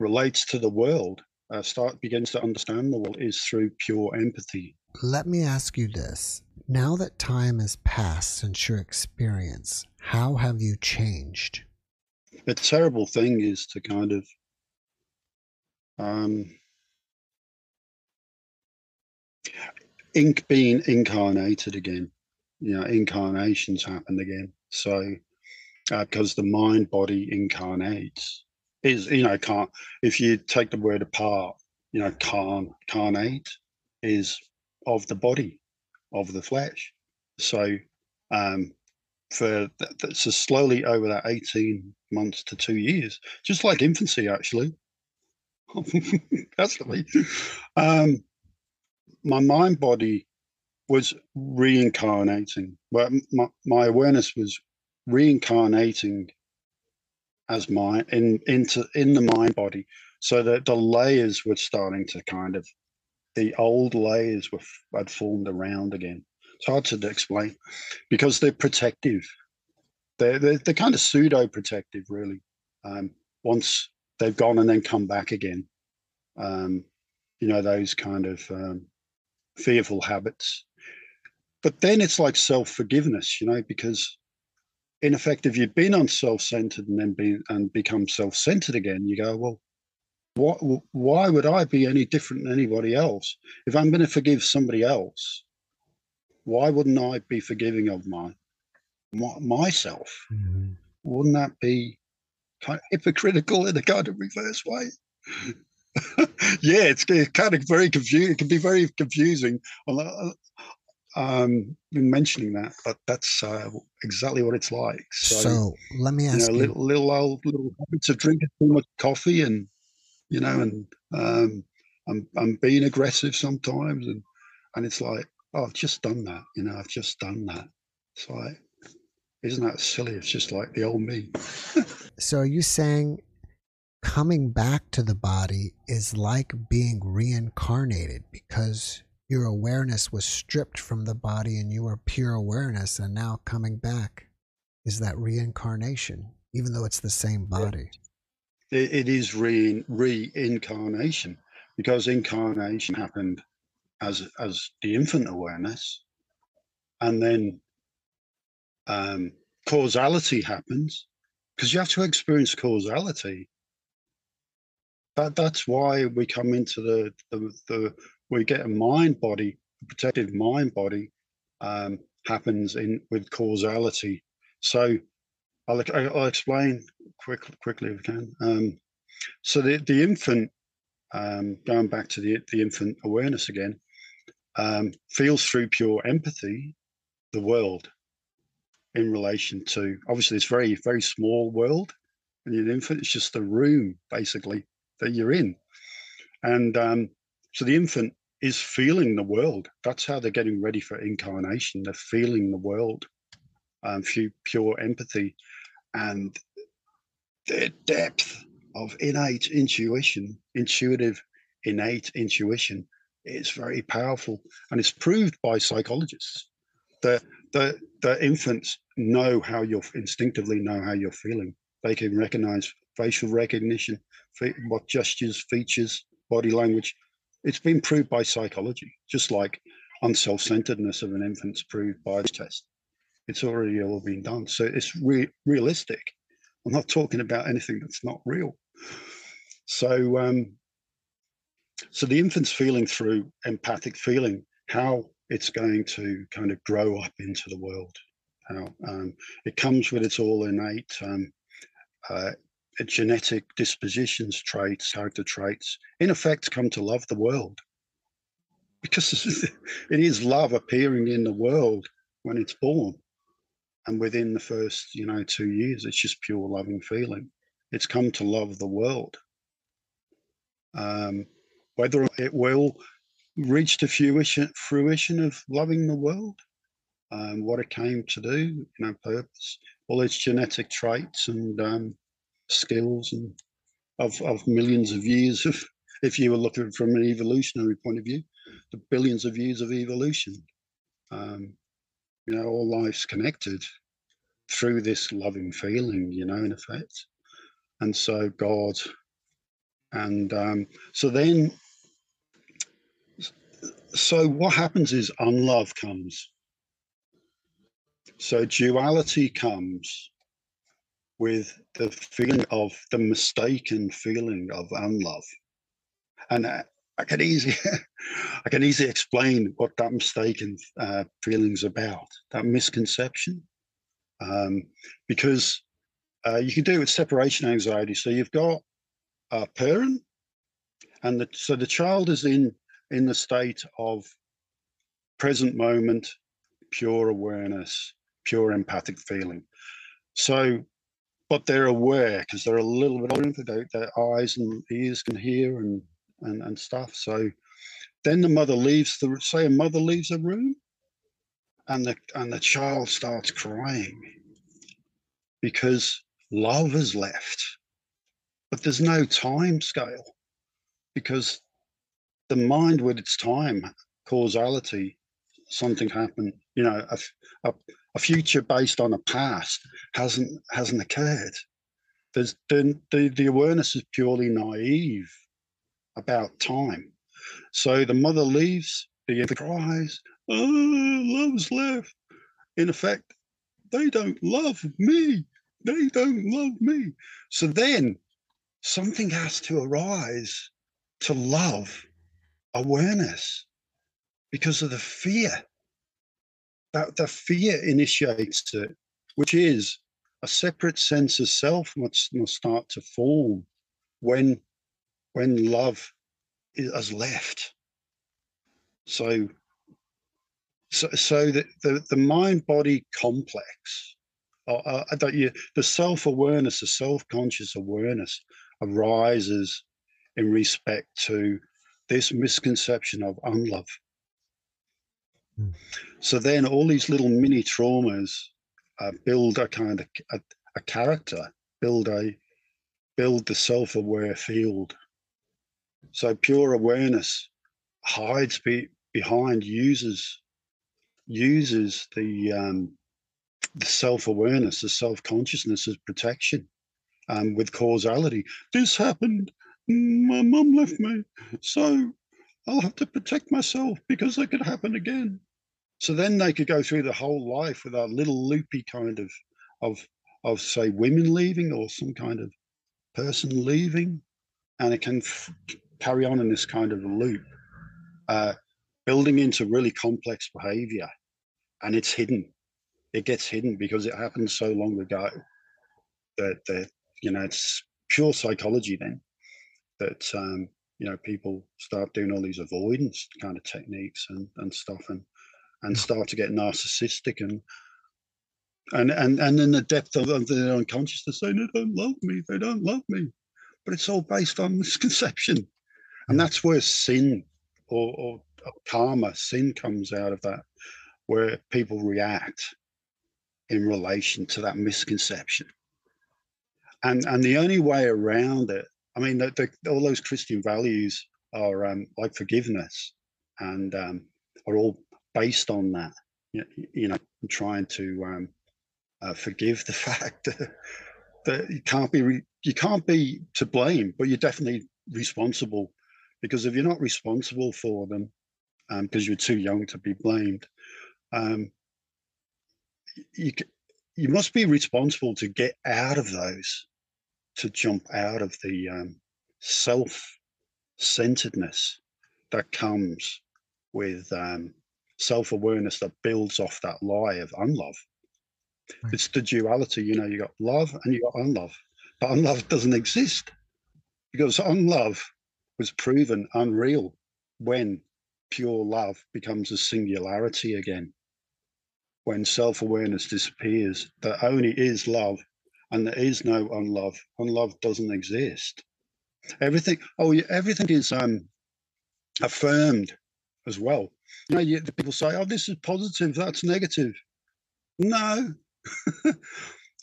relates to the world, begins to understand the world, is through pure empathy. Let me ask you this. Now that time has passed since your experience, how have you changed? The terrible thing is to kind of being incarnated again. You know, incarnations happen again. So, because the mind-body incarnates, is, you know, can't, if you take the word apart, you know, carnate is of the body, of the flesh. So so slowly over that 18 months to 2 years, just like infancy actually. That's the way. My mind body was reincarnating. Well, my awareness was reincarnating as mine into the mind body, so that the layers were starting to kind of, the old layers had formed around again. It's hard to explain because they're protective. They're kind of pseudo-protective, really. Once they've gone and then come back again, you know, those kind of fearful habits. But then it's like self-forgiveness, you know, because in effect, if you've been unself-centered and then become self-centered again, you go, well, why would I be any different than anybody else? If I'm going to forgive somebody else, why wouldn't I be forgiving of myself? Mm-hmm. Wouldn't that be kind of hypocritical in a kind of reverse way? Yeah, it's kind of very confusing. It can be very confusing mentioning that, but that's exactly what it's like. So let me ask you, little habits of drinking too much coffee and, you know, and I'm being aggressive sometimes, and it's like, oh, I've just done that, you know, I've just done that. It's like, isn't that silly? It's just like the old me. So are you saying coming back to the body is like being reincarnated because your awareness was stripped from the body and you are pure awareness, and now coming back is that reincarnation, even though it's the same body? Yeah. It is reincarnation because incarnation happened as the infant awareness, and then causality happens because you have to experience causality. That's why we come into we get a mind body, a protective mind body happens with causality. So I'll explain quickly if I can. So the infant going back to the infant awareness again, feels through pure empathy the world in relation to, obviously, this very, very small world. And an infant, it's just the room, basically, that you're in. And so the infant is feeling the world. That's how they're getting ready for incarnation. They're feeling the world, pure empathy. And their depth of intuitive innate intuition is very powerful. And it's proved by psychologists that the infants know how you're, instinctively know how you're feeling. They can recognize facial recognition, what gestures, features, body language. It's been proved by psychology, just like unself-centeredness of an infant's proved by the test. It's already all been done. So it's realistic. I'm not talking about anything that's not real. So, so the infant's feeling through empathic feeling, how it's going to kind of grow up into the world. How it comes with its all innate genetic dispositions, traits, character traits, in effect, come to love the world, because it is love appearing in the world when it's born. And within the first, 2 years, it's just pure loving feeling. It's come to love the world. Whether it will reach the fruition of loving the world, what it came to do, purpose, all its genetic traits and skills and of millions of years of, if you were looking from an evolutionary point of view, the billions of years of evolution. All life's connected through this loving feeling, in effect. And so God, and so what happens is unlove comes. So duality comes with the feeling of the mistaken feeling of unlove. And I can easily explain what that mistaken feeling's about, that misconception, because you can do it with separation anxiety. So you've got a parent, and so the child is in the state of present moment, pure awareness, pure empathic feeling. So, but they're aware because they're a little bit older, their eyes and ears can hear and stuff. So then the mother leaves the, say a mother leaves the room, and the child starts crying because love has left. But there's no time scale, because the mind with its time, causality, something happened, a future based on a past hasn't occurred. There's the awareness is purely naive about time. So the mother leaves, the infant cries, oh, love's left. In effect, they don't love me. They don't love me. So then something has to arise to love awareness because of the fear. That the fear initiates it, which is a separate sense of self must start to form when love has left. So the mind-body complex, the self-awareness, the self-conscious awareness arises in respect to this misconception of unlove. So then all these little mini traumas build a kind of a character, build the self-aware field. So pure awareness hides behind, uses the self-awareness, the self-consciousness as protection, with causality. This happened, my mum left me, so I'll have to protect myself because it could happen again. So then they could go through the whole life with a little loopy kind of say women leaving or some kind of person leaving, and it can carry on in this kind of loop, building into really complex behavior, and it's hidden. It gets hidden because it happened so long ago that it's pure psychology then that you know, people start doing all these avoidance kind of techniques and stuff, and start to get narcissistic and in the depth of their own consciousness, they don't love me, they don't love me. But it's all based on misconception. And that's where sin or karma, sin comes out of that, where people react in relation to that misconception. And the only way around it, I mean, all those Christian values are like forgiveness, and are all based on that, you know, trying to forgive the fact that you can't be to blame, but you're definitely responsible, because if you're not responsible for them, because you're too young to be blamed, you must be responsible to get out of those, to jump out of the self-centeredness that comes with self-awareness that builds off that lie of unlove. Right. It's the duality, you know, you got love and you got unlove, but unlove doesn't exist, because unlove was proven unreal when pure love becomes a singularity again. When self-awareness disappears, that only is love, and there is no unlove. Unlove doesn't exist. Everything is affirmed as well. You know, the people say, "Oh, this is positive, that's negative." No,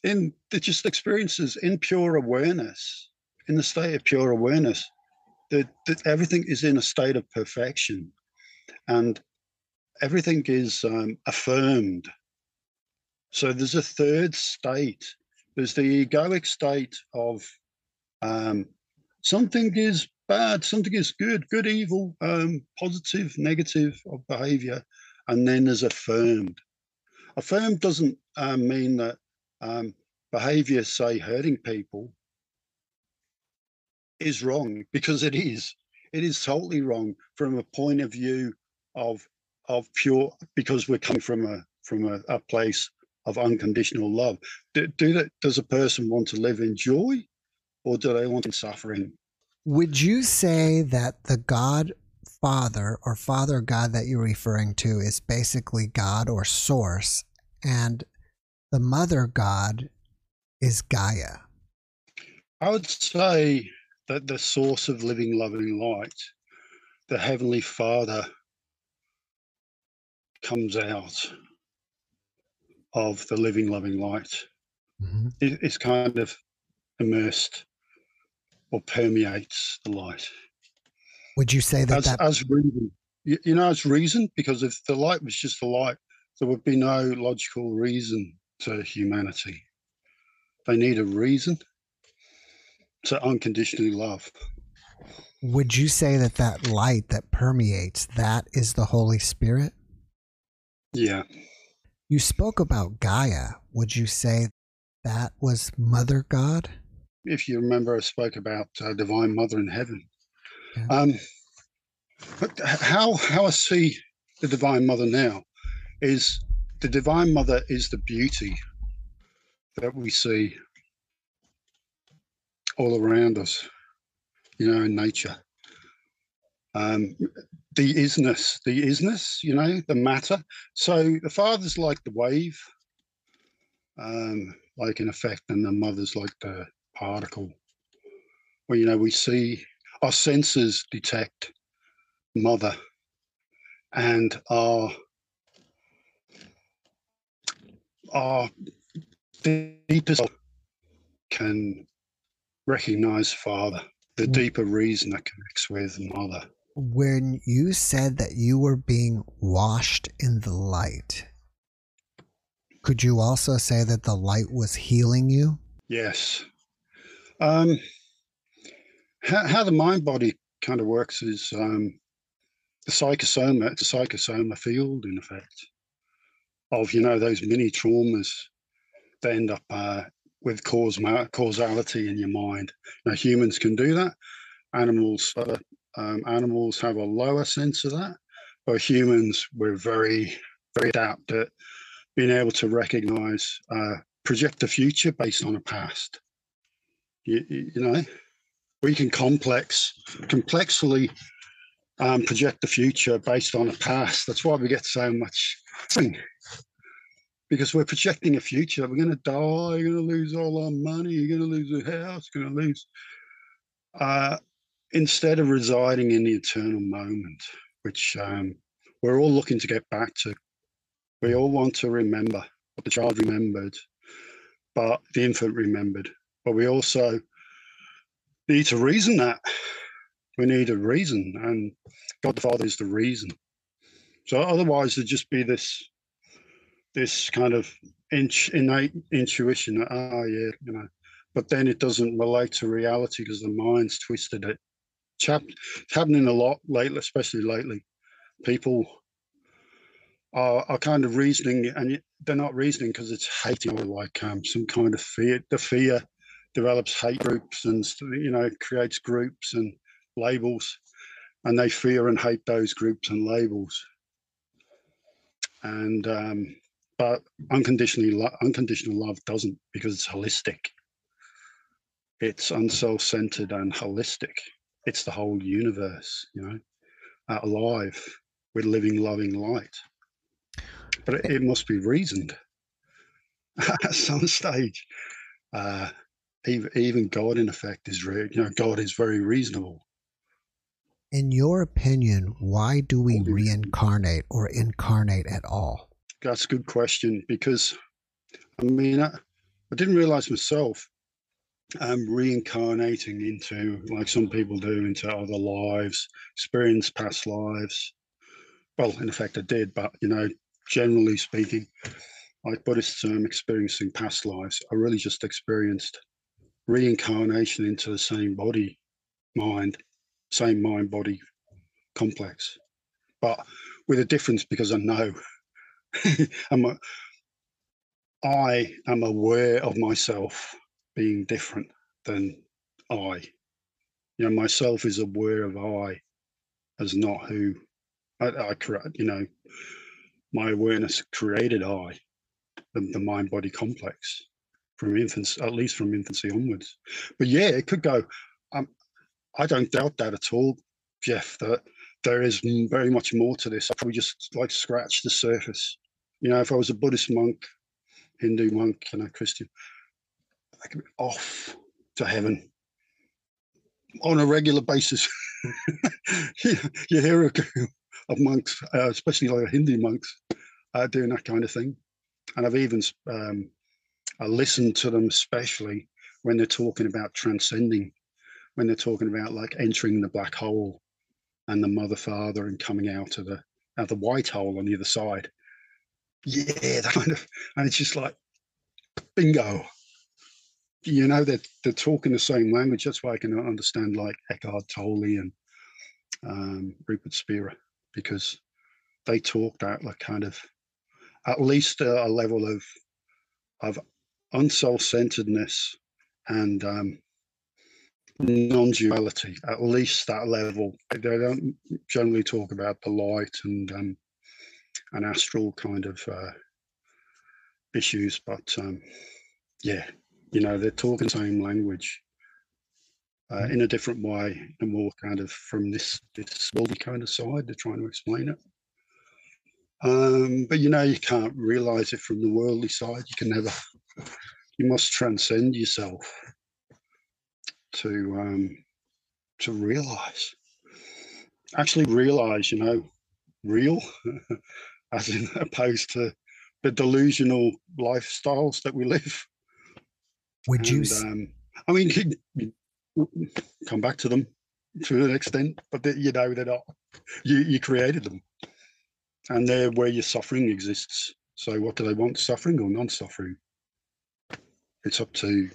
in the just experiences, in pure awareness, in the state of pure awareness, that everything is in a state of perfection, and everything is affirmed. So there's a third state. There's the egoic state of something is bad, something is good, evil, positive, negative of behavior. And then there's affirmed. Affirmed doesn't mean that behavior, say hurting people, is wrong, because it is. It is totally wrong from a point of view of pure, because we're coming from a place of unconditional love. Does a person want to live in joy, or do they want in suffering? Would you say that the God Father or Father God that you're referring to is basically God or Source, and the Mother God is Gaia? I would say that the source of living, loving light, the Heavenly Father, comes out of the living, loving light. Mm-hmm. It's kind of immersed or permeates the light. Would you say as reason? You know, as reason, because if the light was just the light, there would be no logical reason to humanity. They need a reason to unconditionally love. Would you say that light that permeates, that is the Holy Spirit? Yeah. You spoke about Gaia. Would you say that was Mother God? If you remember, I spoke about Divine Mother in Heaven. Yeah. But how I see the Divine Mother now is the Divine Mother is the beauty that we see all around us, you know, in nature. The isness, you know, the matter. So the Father's like the wave, like in effect, and the Mother's like the particle. Well, you know, we see, our senses detect Mother, and our deepest can recognize Father, the deeper reason that connects with Mother. When you said that you were being washed in the light, could you also say that the light was healing you? Yes. How the mind-body kind of works is the psychosoma. It's a psychosoma field, in effect, of, you know, those mini traumas that end up with causality in your mind. Now, humans can do that. Animals have a lower sense of that, but humans, we're very, very adept at being able to recognize, project the future based on a past. You know, we can complexly project the future based on the past. That's why we get so much thing. Because we're projecting a future. We're going to die. You're going to lose all our money. You're going to lose the house. You're going to lose. Instead of residing in the eternal moment, which we're all looking to get back to. We all want to remember what the child remembered, but the infant remembered. But we also need to reason that. We need a reason, and God the Father is the reason. So otherwise, there'd just be this kind of innate intuition that, but then it doesn't relate to reality because the mind's twisted it. It's happening a lot lately, especially lately. People are kind of reasoning, and they're not reasoning because it's hating or like some kind of fear. The fear develops hate groups and, creates groups and labels, and they fear and hate those groups and labels. And but unconditional love doesn't, because it's holistic. It's unself-centered and holistic. It's the whole universe, alive with living, loving light. But it must be reasoned at some stage. Even God, in effect, is God is very reasonable. In your opinion, why do we reincarnate or incarnate at all? That's a good question, because I didn't realize myself reincarnating into, like some people do, into other lives, experience past lives. Well, in effect, I did, but, generally speaking, like Buddhists term, experiencing past lives, I really just experienced reincarnation into the same body, mind, same mind-body complex, but with a difference, because I know I am aware of myself being different than I. Myself is aware of I as not who I my awareness created I, the mind-body complex, from infancy, at least from infancy onwards. But yeah, it could go. I don't doubt that at all, Jeff, that there is very much more to this. I probably just scratch the surface. If I was a Buddhist monk, Hindu monk, Christian, I could be off to heaven on a regular basis. You hear of monks, especially Hindu monks, doing that kind of thing. And I've even listened to them, especially when they're talking about transcending, when they're talking about entering the black hole and the mother father and coming out of the white hole on the other side. Yeah, that kind of, and it's just like bingo. They're talking the same language. That's why I can understand Eckhart Tolle and Rupert Spira, because they talk that kind of at least a level of unself-centeredness and non-duality, at least that level. They don't generally talk about the light and an astral kind of issues, but they're talking the same language in a different way, and more kind of from this worldly kind of side. They're trying to explain it, but you can't realize it from the worldly side. You can never. You must transcend yourself to realize, real, as in opposed to the delusional lifestyles that we live. You come back to them to an extent, but they're not. You created them, and they're where your suffering exists. So what do they want, suffering or non-suffering? It's up to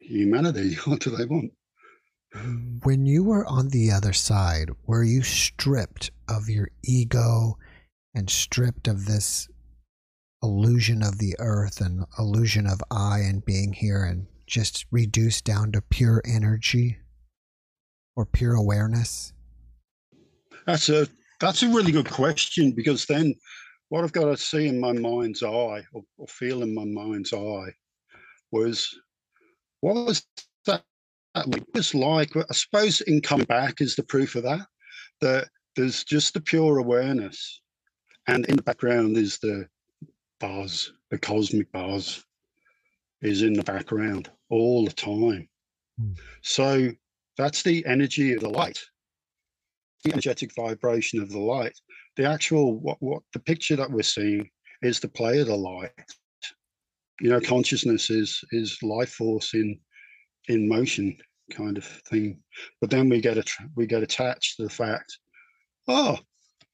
humanity. What do they want? When you were on the other side, were you stripped of your ego and stripped of this illusion of the earth and illusion of I and being here, and just reduced down to pure energy or pure awareness? That's a really good question, because then what I've got to see in my mind's eye or feel in my mind's eye was, what was that It was like, I suppose, in coming back is the proof of that, that there's just the pure awareness. And in the background is the buzz, the cosmic buzz is in the background all the time. So that's the energy of the light, the energetic vibration of the light. The actual, what the picture that we're seeing is the play of the light. You know, consciousness is life force in motion kind of thing. But then we get attached to the fact, oh,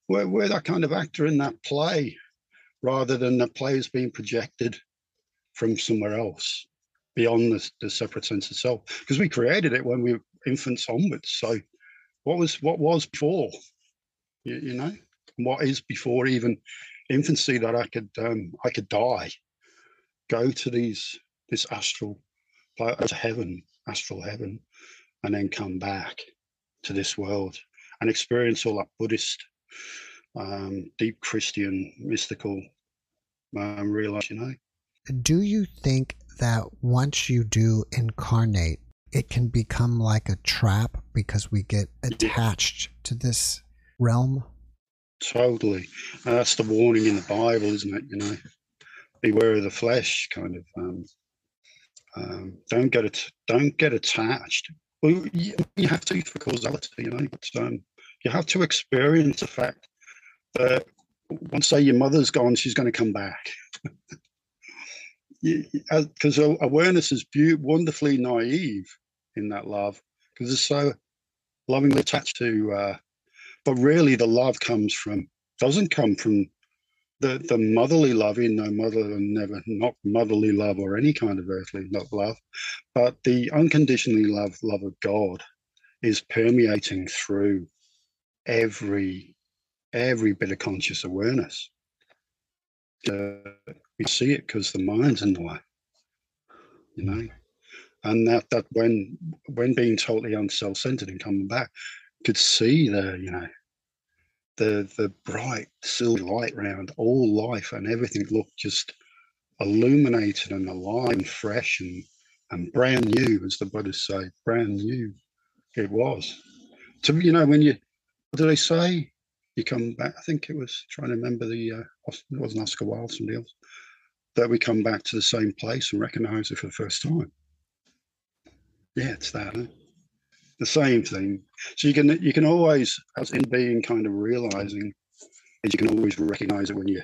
we're that kind of actor in that play, rather than the play is being projected from somewhere else beyond the separate sense of self, because we created it when we were infants onwards. So what was before, you know, what is before even infancy, that I could die, go to this astral to heaven, astral heaven, and then come back to this world and experience all that Buddhist, deep Christian, mystical realization, you know. Do you think that once you do incarnate, it can become like a trap because we get attached to this realm? Totally. That's the warning in the Bible, isn't it? You know, beware of the flesh, kind of. Don't get attached. Well, you have to for causality, you know. But, you have to experience the fact that once, say, your mother's gone, she's going to come back. Because awareness is wonderfully naive in that love, because it's so lovingly attached to. But really, the love doesn't come from the motherly love, in no mother and never not motherly love or any kind of earthly love, but the unconditionally love of God is permeating through every bit of conscious awareness. We see it because the mind's in the way, you know, and that when being totally unself-centered and coming back, could see the, you know, the bright silver light round all life, and everything looked just illuminated and alive and fresh and brand new, as the Buddhists say, brand new. It was. So, you know, when you, what did they say? You come back, I think it was, trying to remember it wasn't Oscar Wilde, somebody else, that we come back to the same place and recognize it for the first time. Yeah, it's that, eh? The same thing. So you can always, as in being, kind of realizing, is you can always recognize it when you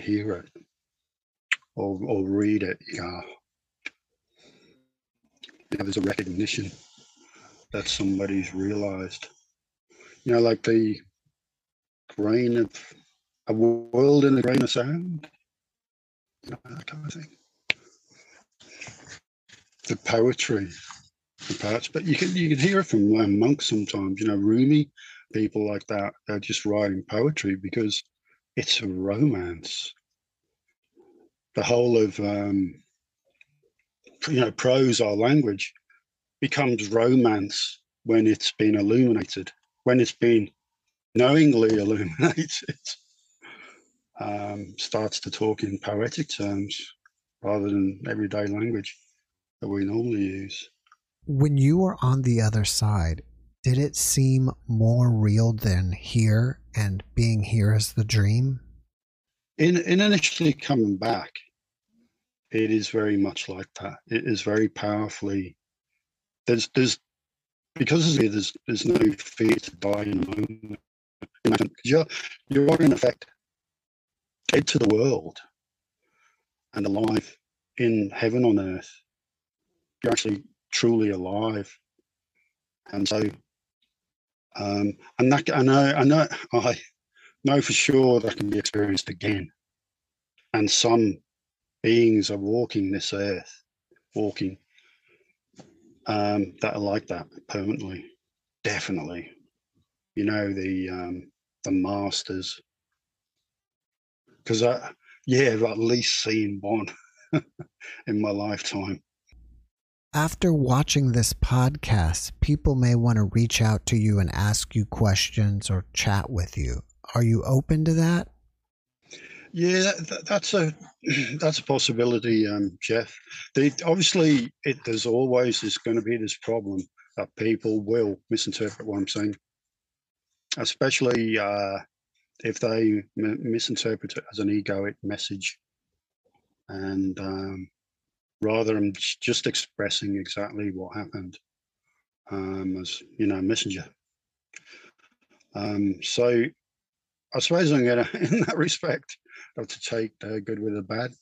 hear it or read it. You go, you know, there's a recognition that somebody's realized. You know, like the grain of a world in a grain of sand, you know, that kind of thing. The poetry, the parts, but you can hear it from monks sometimes. You know, Rumi, people like that, they're just writing poetry because it's a romance. The whole of you know, prose, our language, becomes romance when it's been illuminated. When it's been knowingly illuminated, starts to talk in poetic terms rather than everyday language that we normally use. When you were on the other side, did it seem more real than here, and being here is the dream? In initially coming back, it is very much like that. It is very powerfully, because there's no fear to die in the moment. You are in effect dead to the world and alive in heaven on earth. You're actually truly alive. And so, and that I know for sure that can be experienced again. And some beings are walking this earth, that are like that permanently, definitely. You know, the masters, because I've at least seen one in my lifetime. After watching this podcast, people may want to reach out to you and ask you questions or chat with you. Are you open to that? Yeah, that's a possibility, Jeff. Obviously, there's always going to be this problem that people will misinterpret what I'm saying, especially if they misinterpret it as an egoic message, and rather than just expressing exactly what happened as a messenger. So I suppose I'm gonna, in that respect, have to take the good with the bad,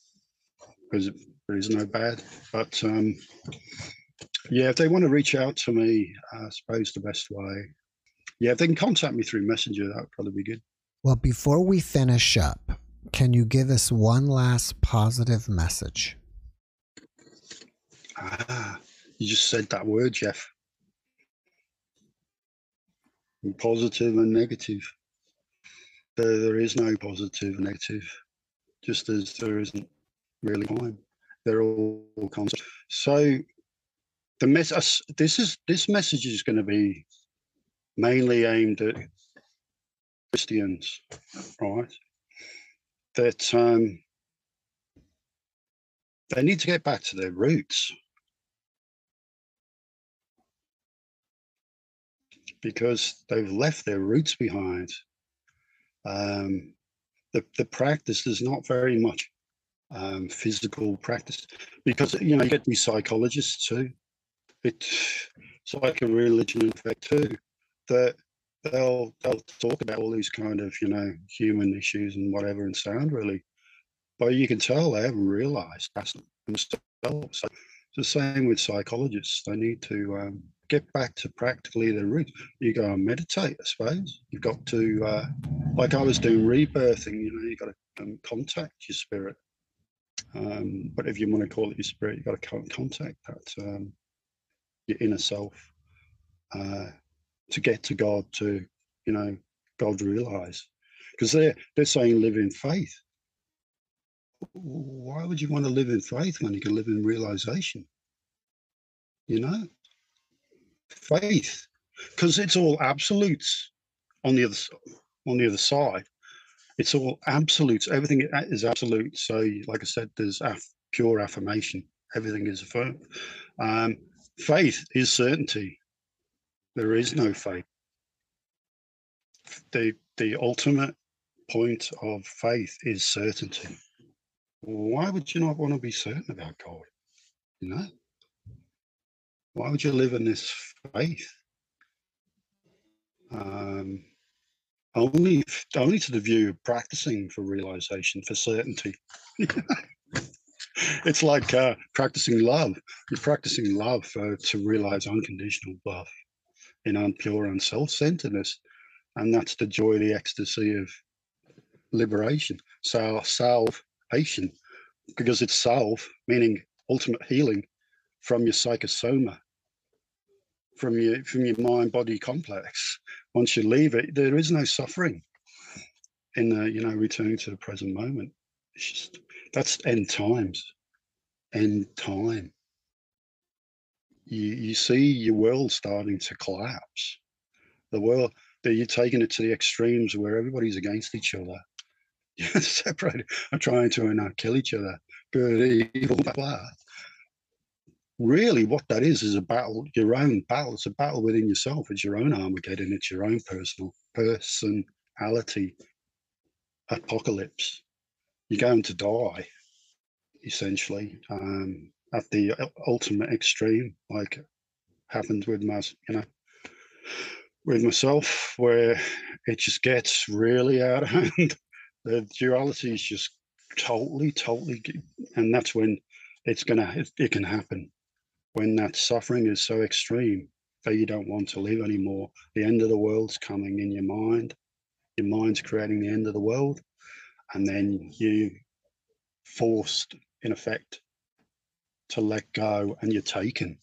because there is no bad. But yeah, if they want to reach out to me, I suppose the best way, yeah, if they can contact me through Messenger, that would probably be good. Well, before we finish up, can you give us one last positive message? Ah, you just said that word, Jeff. Positive and negative. There is no positive and negative, just as there isn't really time. They're all concepts. So the this message is going to be mainly aimed at Christians, right? That they need to get back to their roots, because they've left their roots behind. The practice is not very much physical practice, because you get these psychologists too. It's like a religion, in fact, too, that they'll talk about all these kind of human issues and whatever and sound really, but you can tell they haven't realized that's themselves. So it's the same with psychologists. They need to get back to practically the root. You go and meditate, I suppose. You've got to, like I was doing rebirthing, you've got to contact your spirit. But if you want to call it your spirit, you've got to contact that, your inner self, to get to God, to, God realize. Because they're saying live in faith. Why would you want to live in faith when you can live in realization? Faith, because it's all absolutes on the other side. It's all absolutes. Everything is absolute. So, like I said, there's pure affirmation. Everything is affirmed. Faith is certainty. There is no faith. The ultimate point of faith is certainty. Why would you not want to be certain about God? Why would you live in this faith? Only to the view of practicing for realization, for certainty. It's like practicing love. You're practicing love to realize unconditional love in pure and self-centeredness. And that's the joy, the ecstasy of liberation, salvation, because it's salve, meaning ultimate healing, from your psychosoma, from your mind-body complex. Once you leave it, there is no suffering in the, returning to the present moment. It's just, that's end time. You see your world starting to collapse. The world, that you're taking it to the extremes where everybody's against each other. You're separated, and trying to kill each other, good, evil, blah. Really, what that is a battle, your own battle. It's a battle within yourself. It's your own Armageddon. It's your own personality apocalypse. You're going to die, essentially, at the ultimate extreme, like happened with myself, where it just gets really out of hand. The duality is just totally, and that's when it can happen. When that suffering is so extreme that you don't want to live anymore, the end of the world's coming in your mind. Your mind's creating the end of the world, and then you forced, in effect, to let go, and you're taken.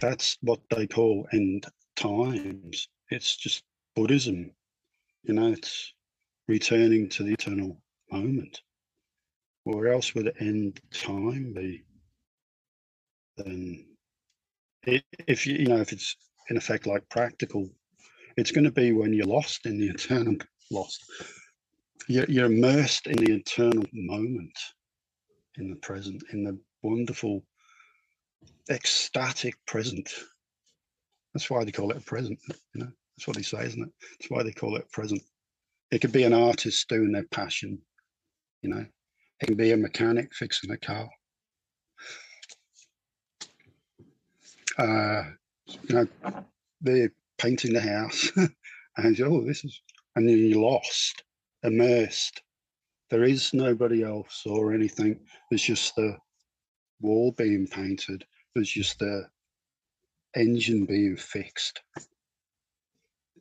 That's what they call end times. It's just Buddhism. It's returning to the eternal moment. Where else would end time be? Then, if it's in effect like practical, it's going to be when you're lost in the eternal, You're immersed in the eternal moment, in the present, in the wonderful, ecstatic present. That's why they call it a present, you know. That's what they say, isn't it? That's why they call it a present. It could be an artist doing their passion, you know. It can be a mechanic fixing a car. You know, they're painting the house, and oh, this is, and you're lost, immersed. There is nobody else or anything. There's just the wall being painted. There's just the engine being fixed.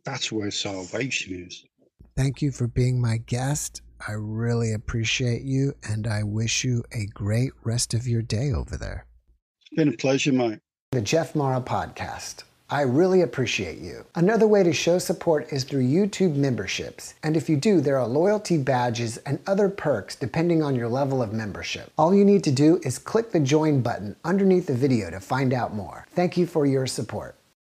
That's where salvation is. Thank you for being my guest. I really appreciate you, and I wish you a great rest of your day over there. It's been a pleasure, mate. The Jeff Mara Podcast. I really appreciate you. Another way to show support is through YouTube memberships. And if you do, there are loyalty badges and other perks depending on your level of membership. All you need to do is click the join button underneath the video to find out more. Thank you for your support.